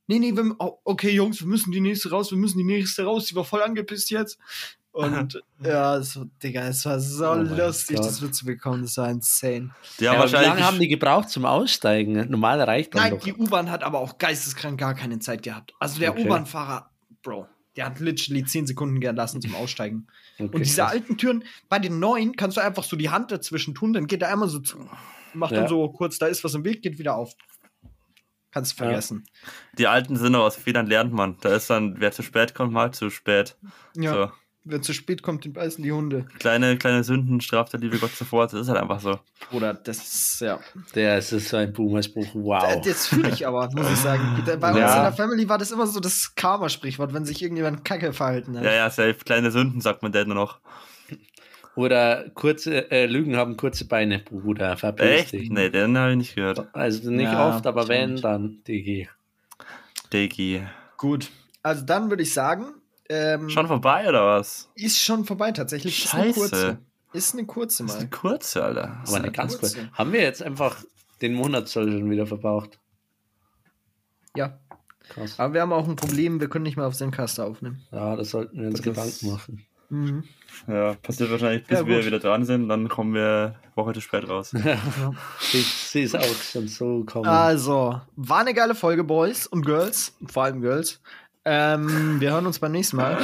Nee, nee, wir, okay, Jungs, wir müssen die nächste raus, wir müssen die nächste raus. Die war voll angepisst jetzt. Und ja, so, Digga, es war so oh lustig, Gott. Das mitzubekommen. Das war insane. Ja, ja, wahrscheinlich. Wie lange haben die gebraucht zum Aussteigen? Normal reicht das. Nein, doch. Die U-Bahn hat aber auch geisteskrank gar keine Zeit gehabt. Also der okay. U-Bahn-Fahrer, Bro, der hat literally zehn Sekunden gelassen zum Aussteigen. Okay, und diese krass. Alten Türen, bei den neuen kannst du einfach so die Hand dazwischen tun, dann geht er einmal so zu, macht ja. dann so kurz, da ist was im Weg, geht wieder auf. Kannst vergessen. Ja. Die Alten sind noch aus Fehlern lernt man. Da ist dann, wer zu spät kommt, mal zu spät. Ja. So. Wer zu spät kommt, den beißen die Hunde. Kleine, kleine Sünden straft der liebe Gott zuvor. Das ist halt einfach so. Oder das ist, ja. Der ist so ein Boomer-Spruch. Wow. Das fühle ich aber, muss ich sagen. Bei uns ja. in der Family war das immer so das Karma-Sprichwort, wenn sich irgendjemand Kacke verhalten hat. Ja, ja, safe. Kleine Sünden sagt man denn nur noch. Oder kurze äh, Lügen haben kurze Beine, Bruder. Verpiss dich. Echt? Nee, den habe ich nicht gehört. Also nicht ja, oft, aber wenn, nicht. Dann Digi. Digi. Gut. Also dann würde ich sagen, Ähm, schon vorbei, oder was? Ist schon vorbei, tatsächlich. Scheiße. Ist eine kurze. Ist eine kurze, mal. Ist eine kurze, Alter. Aber eine ganz kurze. kurze. Haben wir jetzt einfach den Monat schon wieder verbraucht? Ja. Krass. Aber wir haben auch ein Problem, wir können nicht mehr auf Zencaster aufnehmen. Ja, das sollten wir uns das Gedanken machen. Mhm. Ja, passiert wahrscheinlich, bis ja, wir wieder dran sind, dann kommen wir eine Woche zu spät raus. Ich sehe es auch schon so kommen. Also, war eine geile Folge, Boys und Girls, vor allem Girls. Ähm, wir hören uns beim nächsten Mal.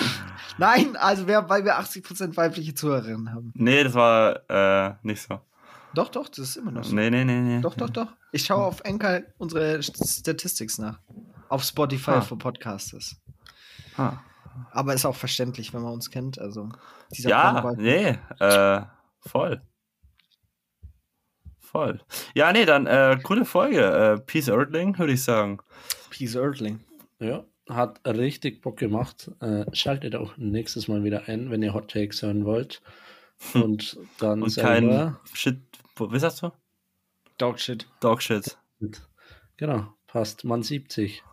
Nein, also wer, weil wir achtzig Prozent weibliche Zuhörerinnen haben. Nee, das war äh, nicht so. Doch, doch, das ist immer noch so. Nee, nee, nee, nee. Doch, doch, doch. Ich schaue auf Enka unsere Statistics nach. Auf Spotify ah. für Podcasts. Ah. Aber ist auch verständlich, wenn man uns kennt. Also dieser Ja, nee, äh, voll. Voll. Ja, nee, dann äh, coole Folge. Äh, Peace Earthling, würde ich sagen. Peace Earthling. Ja. Hat richtig Bock gemacht. Äh, schaltet auch nächstes Mal wieder ein, wenn ihr Hot Takes hören wollt. Und dann und kein wir, Shit. Was sagst du? Dog Shit. Dog Shit. Genau. Passt. Mann siebzig.